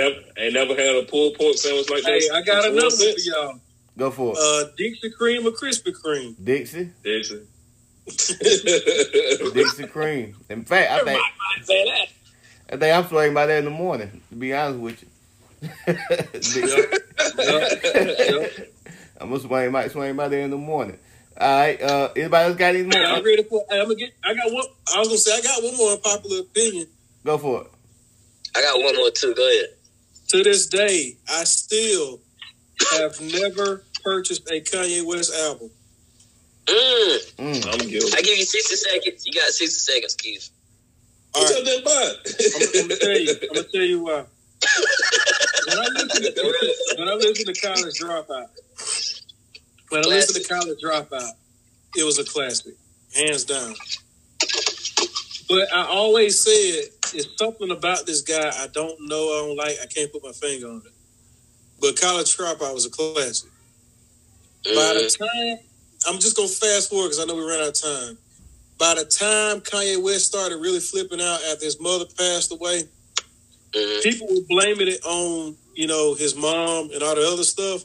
never had a pulled pork sandwich like that. Hey, I got another for y'all. Go for it. Dixie cream or Krispy Kreme? Dixie. Dixie cream. In fact, I think I'm flirting by that in the morning, to be honest with you. Yep. I'm gonna swing by there in the morning. All right. Anybody else got any more? I'm ready for. I got one more unpopular opinion. Go for it. I got one more too. Go ahead. To this day, I still have never purchased a Kanye West album. I'm guilty. I give you 60 seconds. You got 60 seconds, Keith. All right. I'm gonna tell you why. When I listened to College Dropout, it was a classic, hands down. But I always said, it's something about this guy I don't know, I don't like, I can't put my finger on it. But College Dropout was a classic. By the time, I'm just going to fast forward because I know we ran out of time. By the time Kanye West started really flipping out after his mother passed away, people were blaming it on, his mom and all the other stuff.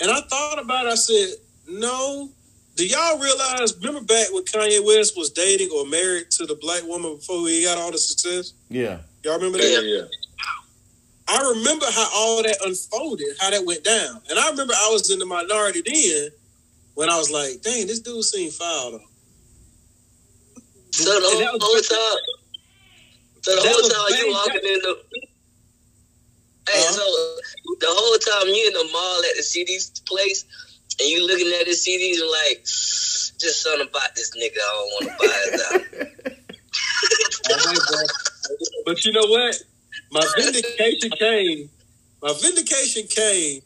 And I thought about it. I said, no. Do y'all realize, remember back when Kanye West was dating or married to the black woman before he got all the success? Yeah. Y'all remember that? Yeah. I remember how all that unfolded, how that went down. And I remember I was in the minority then when I was like, dang, this dude seemed foul, though. So the whole time you walking in the... Hey, so the whole time you in the mall at the CD's place and you looking at the CDs and like, just something about this nigga, I don't want to buy his album. But you know what? My vindication came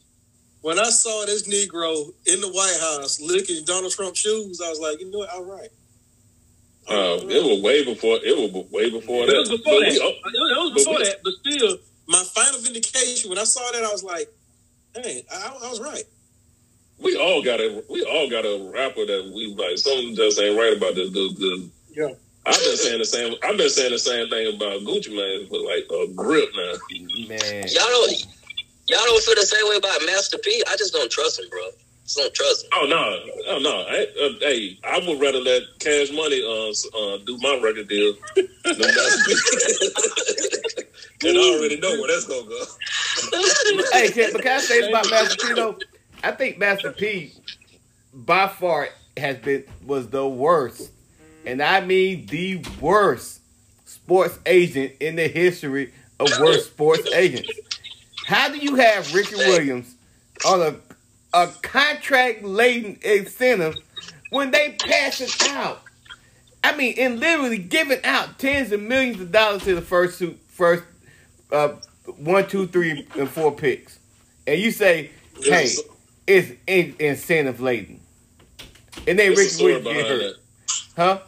when I saw this Negro in the White House licking Donald Trump's shoes. I was like, you know what? All right. It was way before that. It was before that, but still. My final vindication, when I saw that, I was like, "Hey, I was right." We all got a rapper that we like. Something just ain't right about this dude. Yeah, I've been saying the same thing about Gucci Mane for like a grip now. Man, y'all don't feel the same way about Master P. I just don't trust him, bro. Just don't trust him. Oh no. Hey, I would rather let Cash Money do my record deal than Master P. And I already know where that's gonna go. Hey, can I say about Master P though? I think Master P by far was the worst, and I mean the worst sports agent in the history of worst sports agents. How do you have Ricky Williams on a contract laden incentive when they pass it out? I mean, and literally giving out tens of millions of dollars to the first 1, 2, 3, and 4 picks, and you say, "Hey, it's incentive laden," and then Ricky Williams get hurt. That. Huh?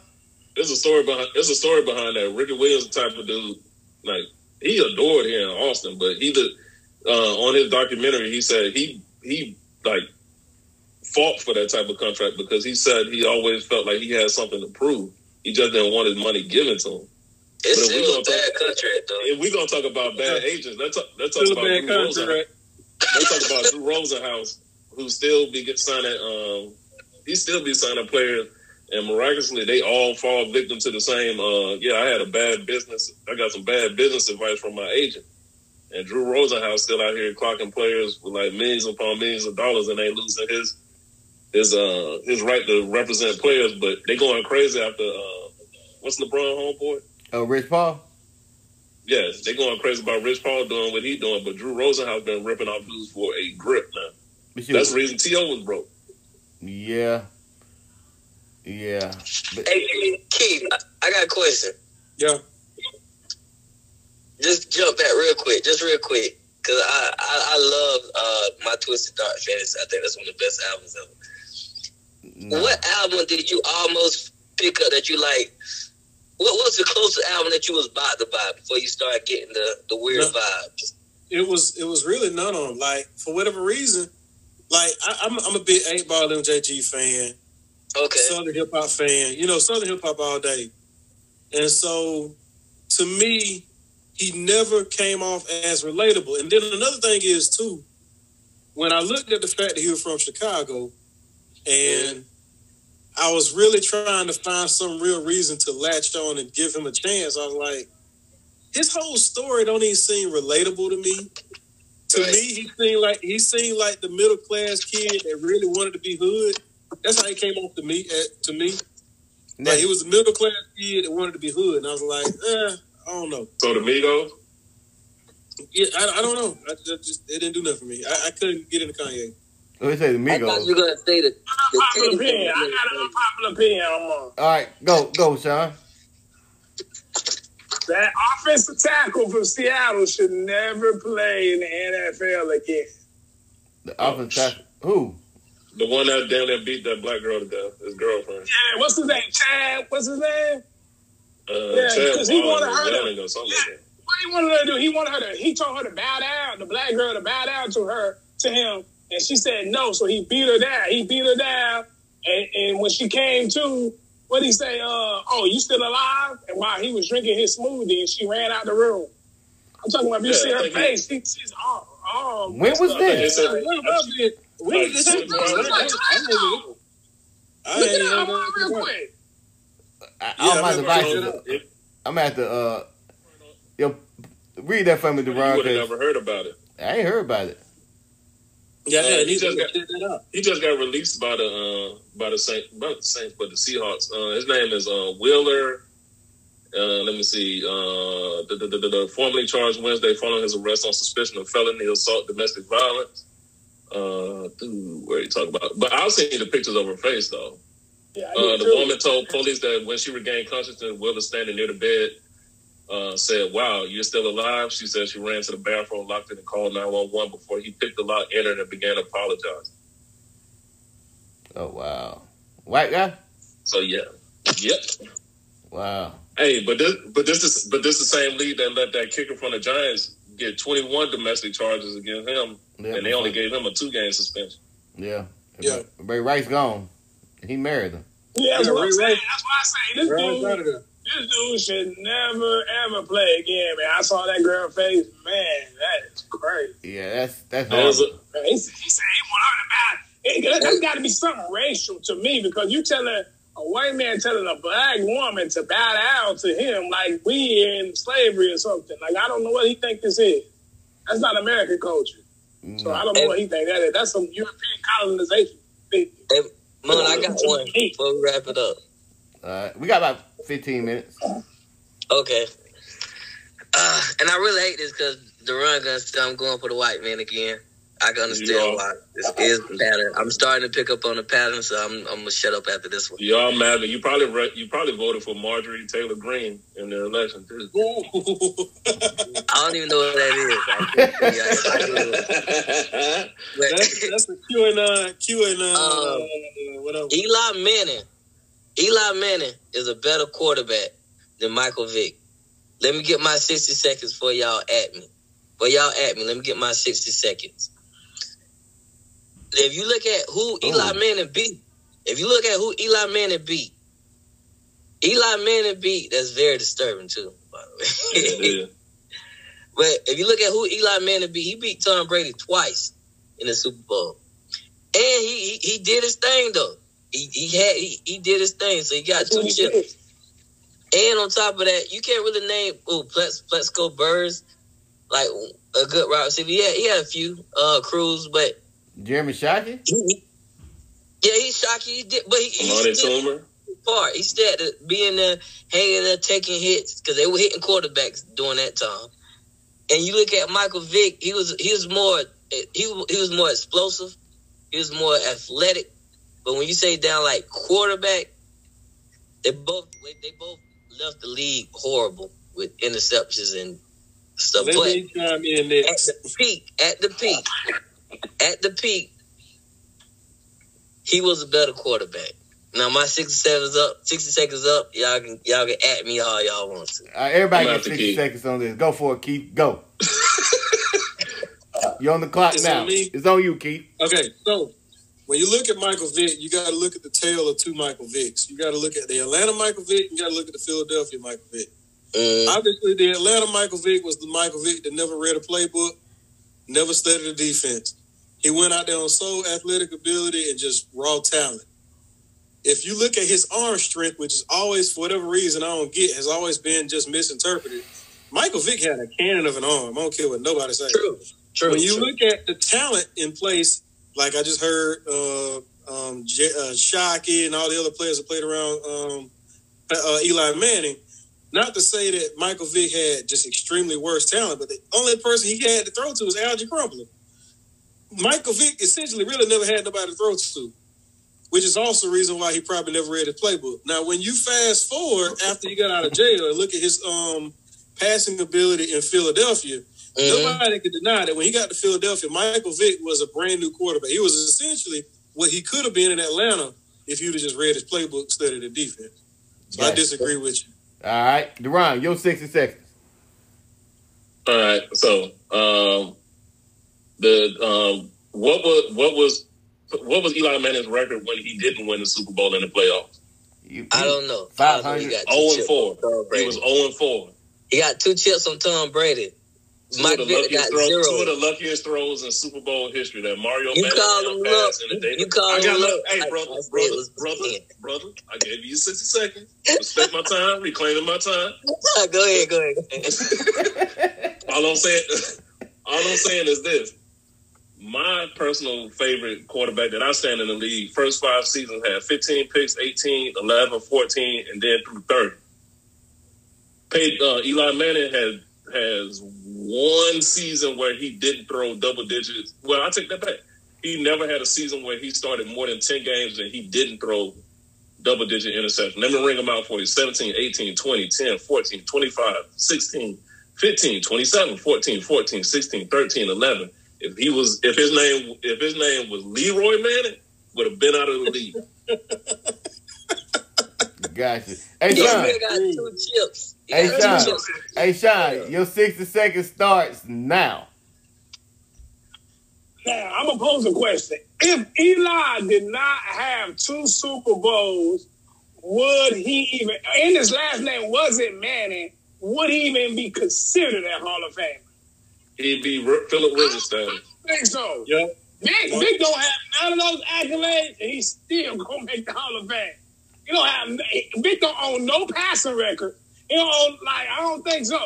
It's a story behind that. Ricky Williams, the type of dude, like he adored here in Austin, but on his documentary, he said he he like fought for that type of contract because he said he always felt like he had something to prove. He just didn't want his money given to him. It's still a bad contract, though. If we're going to talk about bad agents, let's talk about Drew Rosenhaus, who still be signing he still be signing players, and miraculously they all fall victim to the same I had a bad business. I got some bad business advice from my agent. And Drew Rosenhaus still out here clocking players with like millions upon millions of dollars, and they losing his right to represent players, but they going crazy after what's LeBron homeboy? Rich Paul? Yes, they going crazy about Rich Paul doing what he doing, but Drew Rosenhaus been ripping off dudes for a grip now. That's the reason T.O. was broke. Yeah. But hey, Keith, I got a question. Yeah. Just jump back real quick, because I love My Twisted Dark Fantasy. I think that's one of the best albums ever. No. What album did you almost pick up that you like? What was the closest album that you was about to buy before you started getting the weird vibes? It was really none of them. Like, for whatever reason, like I'm a big 8 Ball MJG fan. Okay. Southern hip hop fan. You know, Southern hip hop all day. And so, to me, he never came off as relatable. And then another thing is, too, when I looked at the fact that he was from Chicago, and I was really trying to find some real reason to latch on and give him a chance, I was like, his whole story don't even seem relatable to me. To me, he seemed like the middle class kid that really wanted to be hood. That's how he came off to me. Like, he was a middle class kid that wanted to be hood, and I was like, I don't know. So to me though, yeah, I don't know. It didn't do nothing for me. I couldn't get into Kanye. Let me say the Migos. I thought you were gonna say the opinion. I got an unpopular opinion on. All right, go, Sean. That offensive tackle from Seattle should never play in the NFL again. The offensive tackle, who? The one that down there beat that black girl to death. His girlfriend. Yeah, what's his name? Chad. What's his name? Because he wanted her to. What he wanted her to do? He wanted her to. He told her to bow down. The black girl to bow down to him. And she said no, so he beat her down. And when she came to, what did he say? You still alive? And while he was drinking his smoothie, she ran out the room. I'm talking about, if you see her face, she's all. When was this? When was this? Look at that one real quick. I'm gonna have to read that for me, DeRon. You would have never heard about it. I ain't heard about it. Yeah, he just got released by the Seahawks. His name is Wheeler. Let me see. Formally charged Wednesday following his arrest on suspicion of felony assault, domestic violence. Where are you talking about? But I've seen the pictures of her face though. Yeah, the woman told police that when she regained consciousness, Willa standing near the bed said, "Wow, you're still alive." She said she ran to the bathroom, locked it, and called 911 before he picked the lock, entered, and began apologizing. Oh, wow. White guy? So, yeah. Yep. Wow. Hey, but this is the same league that let that kicker from the Giants get 21 domestic charges against him, and they only gave him a 2-game suspension. Yeah. Yeah. Ray Rice gone. He married him. Yeah, that's what I'm saying. That's why I say this dude should never ever play again, man. I saw that girl face, man. That is crazy. Yeah, that's. He said he wanted to. That's got to be something racial to me, because you telling a white man telling a black woman to bow down to him like we in slavery or something. Like, I don't know what he think this is. That's not American culture. No. So I don't know what he think that is. That's some European colonization. Man, I got one before we wrap it up. We got about 15 minutes. Okay. And I really hate this because Deron gonna say I'm going for the white man again. I can understand why. This is the pattern. I'm starting to pick up on the pattern, so I'm gonna shut up after this one. Y'all mad? You probably voted for Marjorie Taylor Greene in the election too. I don't even know what that is. That's a Q and whatever. Eli Manning is a better quarterback than Michael Vick. Let me get my 60 seconds before y'all at me. Let me get my 60 seconds. if you look at who Eli Manning beat, that's very disturbing too, by the way. Yeah, yeah. But if you look at who Eli Manning beat, he beat Tom Brady twice in the Super Bowl. And he did his thing though. He did his thing, so he got two chips. And on top of that, you can't really name Plexico Burrs like a good route receiver. Yeah, he had a few Cruz, but Jeremy Shockey. Yeah, he's Shockey. He did, but he stayed at being there, hanging there, taking hits because they were hitting quarterbacks during that time. And you look at Michael Vick. He was more explosive. He was more athletic. But when you say down like quarterback, they both left the league horrible with interceptions and stuff. But at the peak, he was a better quarterback. Now my 60 seconds up. Y'all can at me all y'all want to. Everybody got 60 seconds on this. Go for it, Keith. Go. You're on the clock now. It's on you, Keith. Okay, so. When you look at Michael Vick, you got to look at the tale of two Michael Vicks. You got to look at the Atlanta Michael Vick, you got to look at the Philadelphia Michael Vick. Obviously, the Atlanta Michael Vick was the Michael Vick that never read a playbook, never studied a defense. He went out there on sole athletic ability and just raw talent. If you look at his arm strength, which is always, for whatever reason I don't get, has always been just misinterpreted, Michael Vick had a cannon of an arm. I don't care what nobody says. True. When you look at the talent in place, like I just heard Shockey and all the other players that played around Eli Manning, not to say that Michael Vick had just extremely worse talent, but the only person he had to throw to was Algie Crumpler. Michael Vick essentially really never had nobody to throw to, which is also the reason why he probably never read his playbook. Now, when you fast forward after he got out of jail and look at his passing ability in Philadelphia, nobody could deny that when he got to Philadelphia, Michael Vick was a brand new quarterback. He was essentially what he could have been in Atlanta if you'd have just read his playbook, studied the defense. So I disagree with you. All right. Deron, your 60 seconds. All right. So what was Eli Manning's record when he didn't win the Super Bowl in the playoffs? I don't know. 500. 0-4. He was 0-4. He got two chips on Tom Brady. Two of the luckiest throws in Super Bowl history that Mario Manning passed in the day. Hey, brother, I gave you 60 seconds. Respect my time, reclaiming my time. Go ahead. All I'm saying is this. My personal favorite quarterback that I stand in the league, first 5 seasons had 15 picks, 18, 11, 14, and then through 30. Eli Manning has one season where he didn't throw double digits. Well, I take that back. He never had a season where he started more than 10 games and he didn't throw double-digit interceptions. Let me ring them out for you. 17, 18, 20, 10, 14, 25, 16, 15, 27, 14, 14, 16, 13, 11. If his name was Leroy Manning, would have been out of the league. Gotcha. Hey, Sean. Got two chips. Hey, Sean. Your 60 seconds starts now. Now, I'm going to pose a question. If Eli did not have 2 Super Bowls, would he even, and his last name wasn't Manning, would he even be considered a Hall of Fame? He'd be Philip Rivers. I think so. Yep. Vic don't have none of those accolades, and he's still going to make the Hall of Fame. Vic don't own no passing record. He don't own, I don't think so.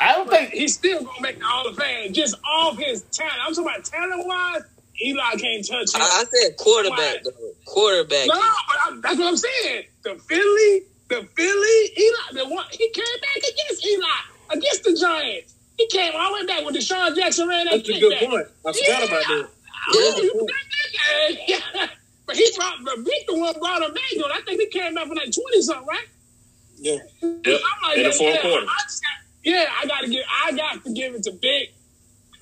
I don't think he's still gonna make the Hall of Fame just off his talent. I'm talking about talent wise. Eli can't touch him. I said quarterback. Quarterback. No, but that's what I'm saying. The Philly, Eli. He came back against Eli, against the Giants. He came all the way back when Deshaun Jackson ran that kickback. That's a good point. I forgot about that. Yeah. But Vic the one brought him back, though. I think he came back for like 20-something, right? Yeah. Yep. I'm in the fourth quarter. I got to give it to Vic.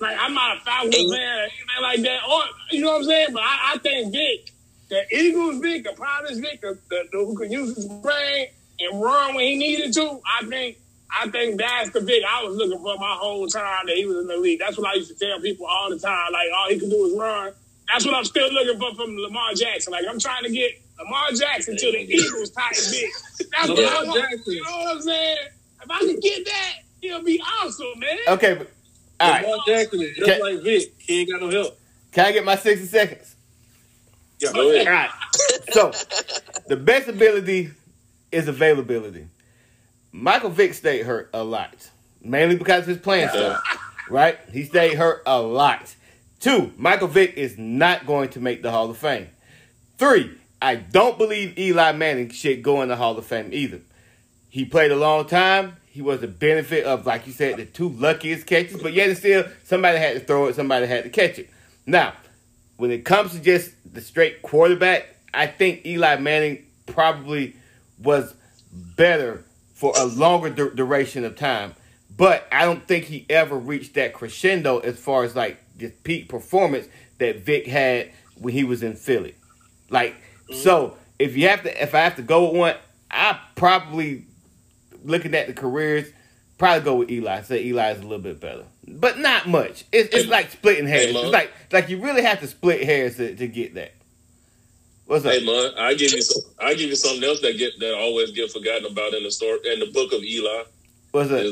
I'm not a Falcons fan or anything like that. Or, you know what I'm saying? But I think Vic, the Eagles Vic, the Pirates Vic, who could use his brain and run when he needed to, I think that's the Vic I was looking for my whole time that he was in the league. That's what I used to tell people all the time. All he could do was run. That's what I'm still looking for from Lamar Jackson. Like, I'm trying to get Lamar Jackson to the Eagles type bitch. That's what I want. You know what I'm saying? If I can get that, he'll be awesome, man. Okay, but all right. Lamar Jackson is just like Vic. He ain't got no help. Can I get my 60 seconds? Yeah, go ahead. All right. So, the best ability is availability. Michael Vick stayed hurt a lot, mainly because of his playing stuff, right? He stayed hurt a lot. 2, Michael Vick is not going to make the Hall of Fame. 3, I don't believe Eli Manning should go in the Hall of Fame either. He played a long time. He was the benefit of, like you said, the two luckiest catches, but yet and still, somebody had to throw it, somebody had to catch it. Now, when it comes to just the straight quarterback, I think Eli Manning probably was better for a longer duration of time. But I don't think he ever reached that crescendo as far as like the peak performance that Vic had when he was in Philly. Like, so if I have to go with one, I probably, looking at the careers, probably go with Eli. I'd say Eli is a little bit better. But not much. It's like splitting hairs. It's like you really have to split hairs to get that. What's up? Hey man, I give you something else that always get forgotten about in the story, in the book of Eli. What's up?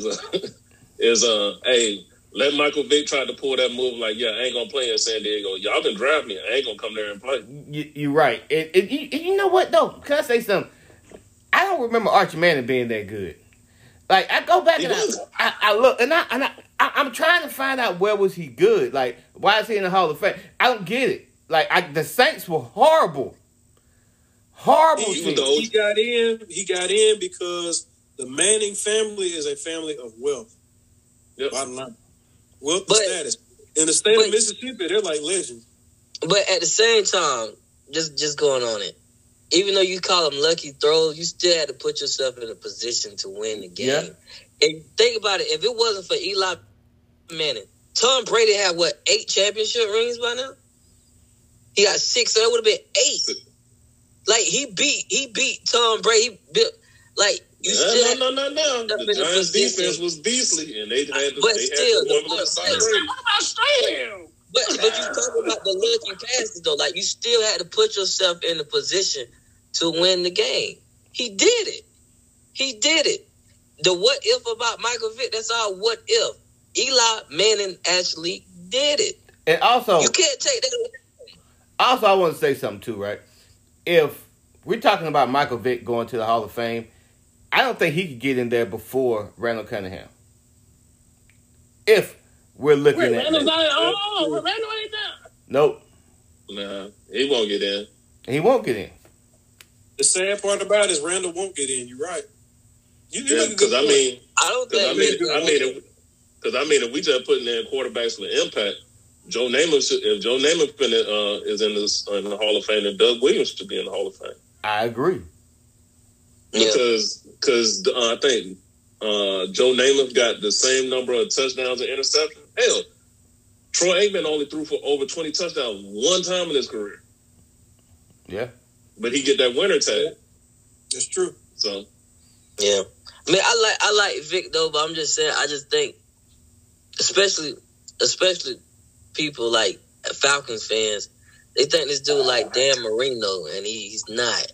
Hey, let Michael Vick try to pull that move like, yeah, I ain't gonna play in San Diego. Y'all can draft me. I ain't gonna come there and play. You're right. And you know what though? Can I say something? I don't remember Archie Manning being that good. Like I go back and I look and I'm trying to find out where was he good. Like why is he in the Hall of Fame? I don't get it. Like the Saints were horrible. Horrible. He got in because the Manning family is a family of wealth. Yep. Bottom line. Wealth and status. In the state of Mississippi, they're like legends. But at the same time, just going on it, even though you call them lucky throws, you still had to put yourself in a position to win the game. Yeah. And think about it, if it wasn't for Eli Manning, Tom Brady had, 8 championship rings by now? He got 6, so that would have been 8. Like, he beat Tom Brady. The Giants' defense was beastly, and they had to. But still, what about Stram? But you talking about the lucky passes though? Like you still had to put yourself in a position to win the game. He did it. The what if about Michael Vick? That's all what if. Eli Manning actually did it, and also you can't take that away. Also, I want to say something too, right? If we're talking about Michael Vick going to the Hall of Fame, I don't think he could get in there before Randall Cunningham. If we're looking at Randall's not at all. Randall ain't there. Nope. Nah, he won't get in. He won't get in. The sad part about it is Randall won't get in. You're right. If we just putting in quarterbacks for impact, Joe Namath is in the Hall of Fame, and Doug Williams should be in the Hall of Fame. I agree. Because I think Joe Namath got the same number of touchdowns and interceptions. Hell, Troy Aikman only threw for over 20 touchdowns one time in his career. Yeah. But he get that winner tag. That's true. So, yeah. I mean, I like Vic, though, but I'm just saying, I just think, especially people like Falcons fans, they think this dude like Dan Marino, and he's not.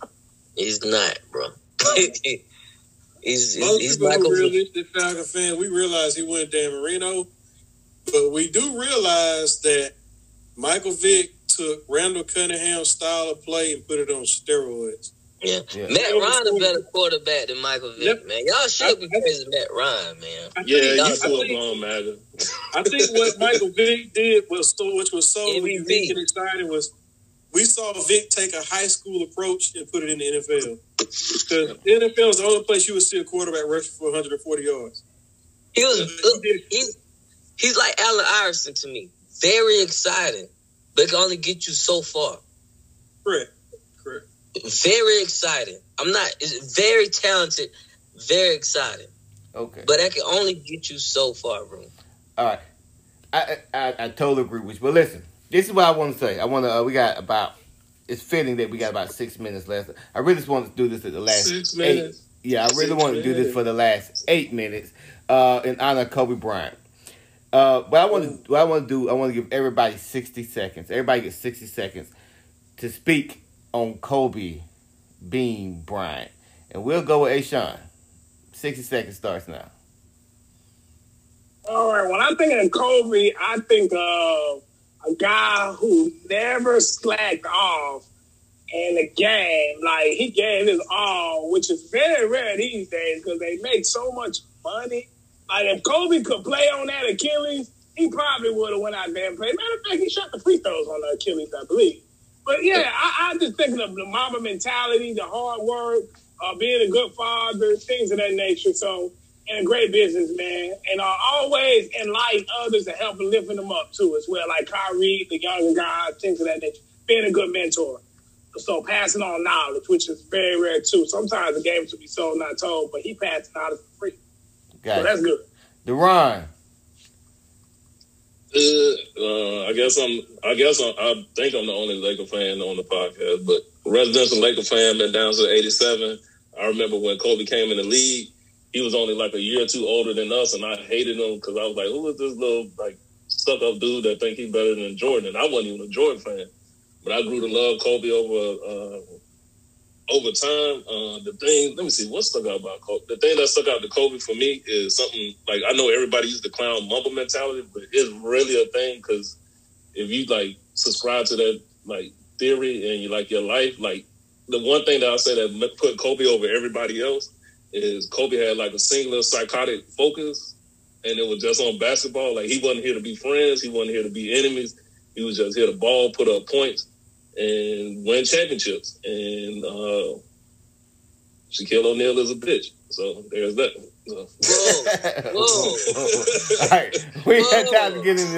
He's not, bro. Most people realistic Falcon fans, we realize he wasn't Dan Marino, but we do realize that Michael Vick took Randall Cunningham's style of play and put it on steroids. Yeah. Matt Ryan a better quarterback than Michael Vick, man. Y'all should be praising Matt Ryan, man. I think what Michael Vick did was so unique and exciting was we saw Vic take a high school approach and put it in the NFL. Because the NFL is the only place you would see a quarterback rushing for 140 yards. He's like Allen Iverson to me. Very exciting, but it can only get you so far. Correct. Very exciting. It's very talented, very exciting. Okay. But that can only get you so far, bro. All right. I totally agree with you. But listen. This is what I want to say. It's fitting that we got about 6 minutes left. I really just want to do this at the last 6 minutes. Yeah, I really want to do this for the last 8 minutes in honor of Kobe Bryant. But I want to give everybody 60 seconds. Everybody gets 60 seconds to speak on Kobe Bean Bryant. And we'll go with Ashawn. 60 seconds starts now. All right. When I think of Kobe, I think of a guy who never slacked off in the game. Like, he gave his all, which is very rare these days because they make so much money. Like, if Kobe could play on that Achilles, he probably would have went out there and played. Matter of fact, he shot the free throws on the Achilles, I believe. But, yeah, I just think of the mama mentality, the hard work, being a good father, things of that nature. So, and a great businessman. And always enlighten others to help and lifting them up, too, as well. Like Kyrie, the younger guys, things of that nature. Being a good mentor. So, passing on knowledge, which is very rare, too. Sometimes the game should be sold, not told, but he passed out for free. Got so that's good. Deron. I think I'm the only Laker fan on the podcast, but residential Laker fan, been down to 87. I remember when Kobe came in the league, he was only like a year or two older than us, and I hated him because I was like, who is this little like stuck-up dude that think he's better than Jordan? And I wasn't even a Jordan fan, but I grew to love Kobe over time. What stuck out about Kobe? The thing that stuck out to Kobe for me is something like, I know everybody used the clown mumble mentality, but it's really a thing because if you like subscribe to that like theory and you like your life, like the one thing that I say that put Kobe over everybody else is Kobe had like a singular psychotic focus, and it was just on basketball. Like, he wasn't here to be friends, he wasn't here to be enemies. He was just here to ball, put up points, and win championships. And Shaquille O'Neal is a bitch. So there's that. Whoa. All right. We ain't got time to get into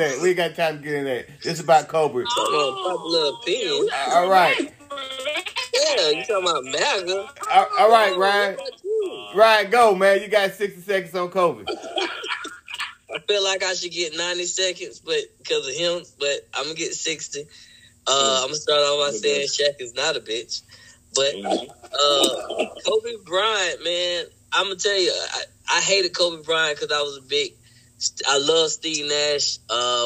that. It's about Kobe. Oh. All right. Yeah, you talking about MAGA. All right, Ryan. Ryan, go, man. You got 60 seconds on Kobe. I feel like I should get 90 seconds but because of him, but I'm going to get 60. I'm going to start off by saying Shaq is not a bitch. But Kobe Bryant, man, I'm going to tell you, I hated Kobe Bryant because I love Steve Nash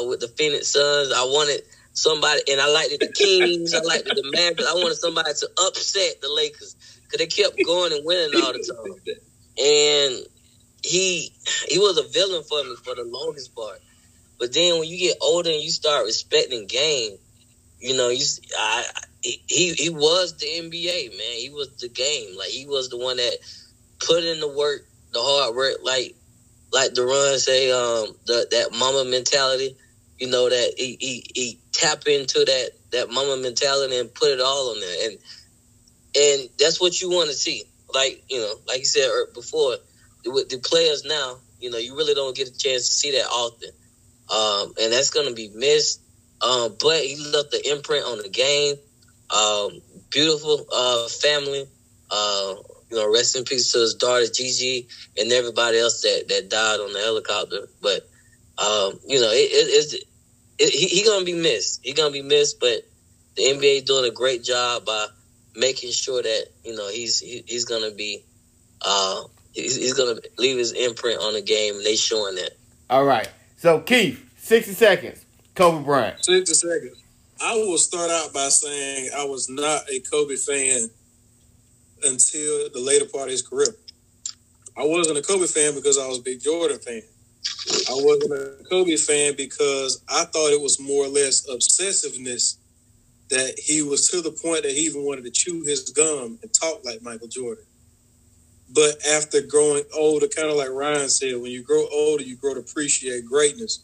with the Phoenix Suns. I wanted somebody, and I liked the Kings, I liked the Mavericks. I wanted somebody to upset the Lakers because they kept going and winning all the time. And he was a villain for me for the longest part. But then when you get older and you start respecting game, you know, he was the NBA, man. He was the game. Like, he was the one that put in the work, the hard work, like Deron say, that mama mentality, you know, that he tap into that mama mentality and put it all on there. And that's what you want to see. Like, you know, like you said before, with the players now, you know, you really don't get a chance to see that often. And that's going to be missed. But he left the imprint on the game. Beautiful family. You know, rest in peace to his daughter, Gigi, and everybody else that died on the helicopter. But, you know, he's going to be missed. He's going to be missed, but the NBA is doing a great job by making sure that, you know, he's going to be... He's going to leave his imprint on the game, and they showing that. All right. So, Keith, 60 seconds. Kobe Bryant. 60 seconds. I will start out by saying I was not a Kobe fan until the later part of his career. I wasn't a Kobe fan because I was a big Jordan fan. I wasn't a Kobe fan because I thought it was more or less obsessiveness that he was to the point that he even wanted to chew his gum and talk like Michael Jordan. But after growing older, kind of like Ryan said, when you grow older, you grow to appreciate greatness.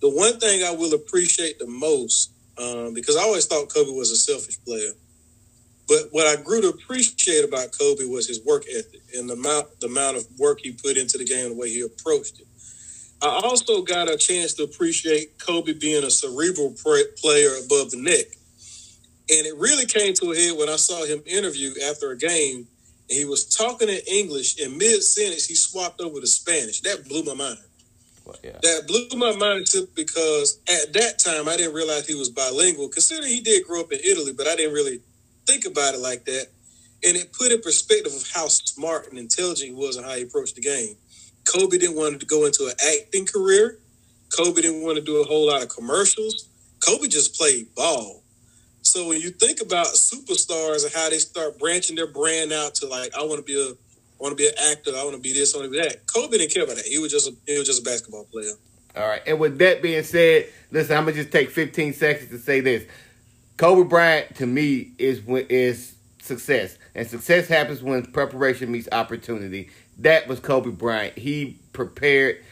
The one thing I will appreciate the most, because I always thought Kobe was a selfish player, but what I grew to appreciate about Kobe was his work ethic and the amount of work he put into the game, the way he approached it. I also got a chance to appreciate Kobe being a cerebral player above the neck. And it really came to a head when I saw him interview after a game. He was talking in English, and mid-sentence, he swapped over to Spanish. That blew my mind. Well, yeah. That blew my mind, too, because at that time, I didn't realize he was bilingual. Considering he did grow up in Italy, but I didn't really think about it like that. And it put in perspective of how smart and intelligent he was and how he approached the game. Kobe didn't want to go into an acting career. Kobe didn't want to do a whole lot of commercials. Kobe just played ball. So when you think about superstars and how they start branching their brand out to like, I want to be an actor, I want to be this, I want to be that. Kobe didn't care about that. He was just a basketball player. All right. And with that being said, listen, I'm gonna just take 15 seconds to say this. Kobe Bryant to me is success, and success happens when preparation meets opportunity. That was Kobe Bryant. He prepared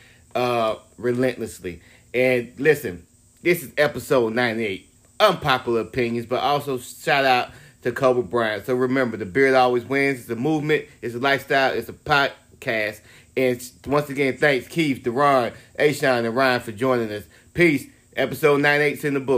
relentlessly. And listen, this is episode 98, unpopular opinions, but also shout out to Kobe Bryant. So remember, the beard always wins. It's a movement. It's a lifestyle. It's a podcast. And once again, thanks Keith, Deron, Ashawn, and Ryan for joining us. Peace. Episode 98's in the book.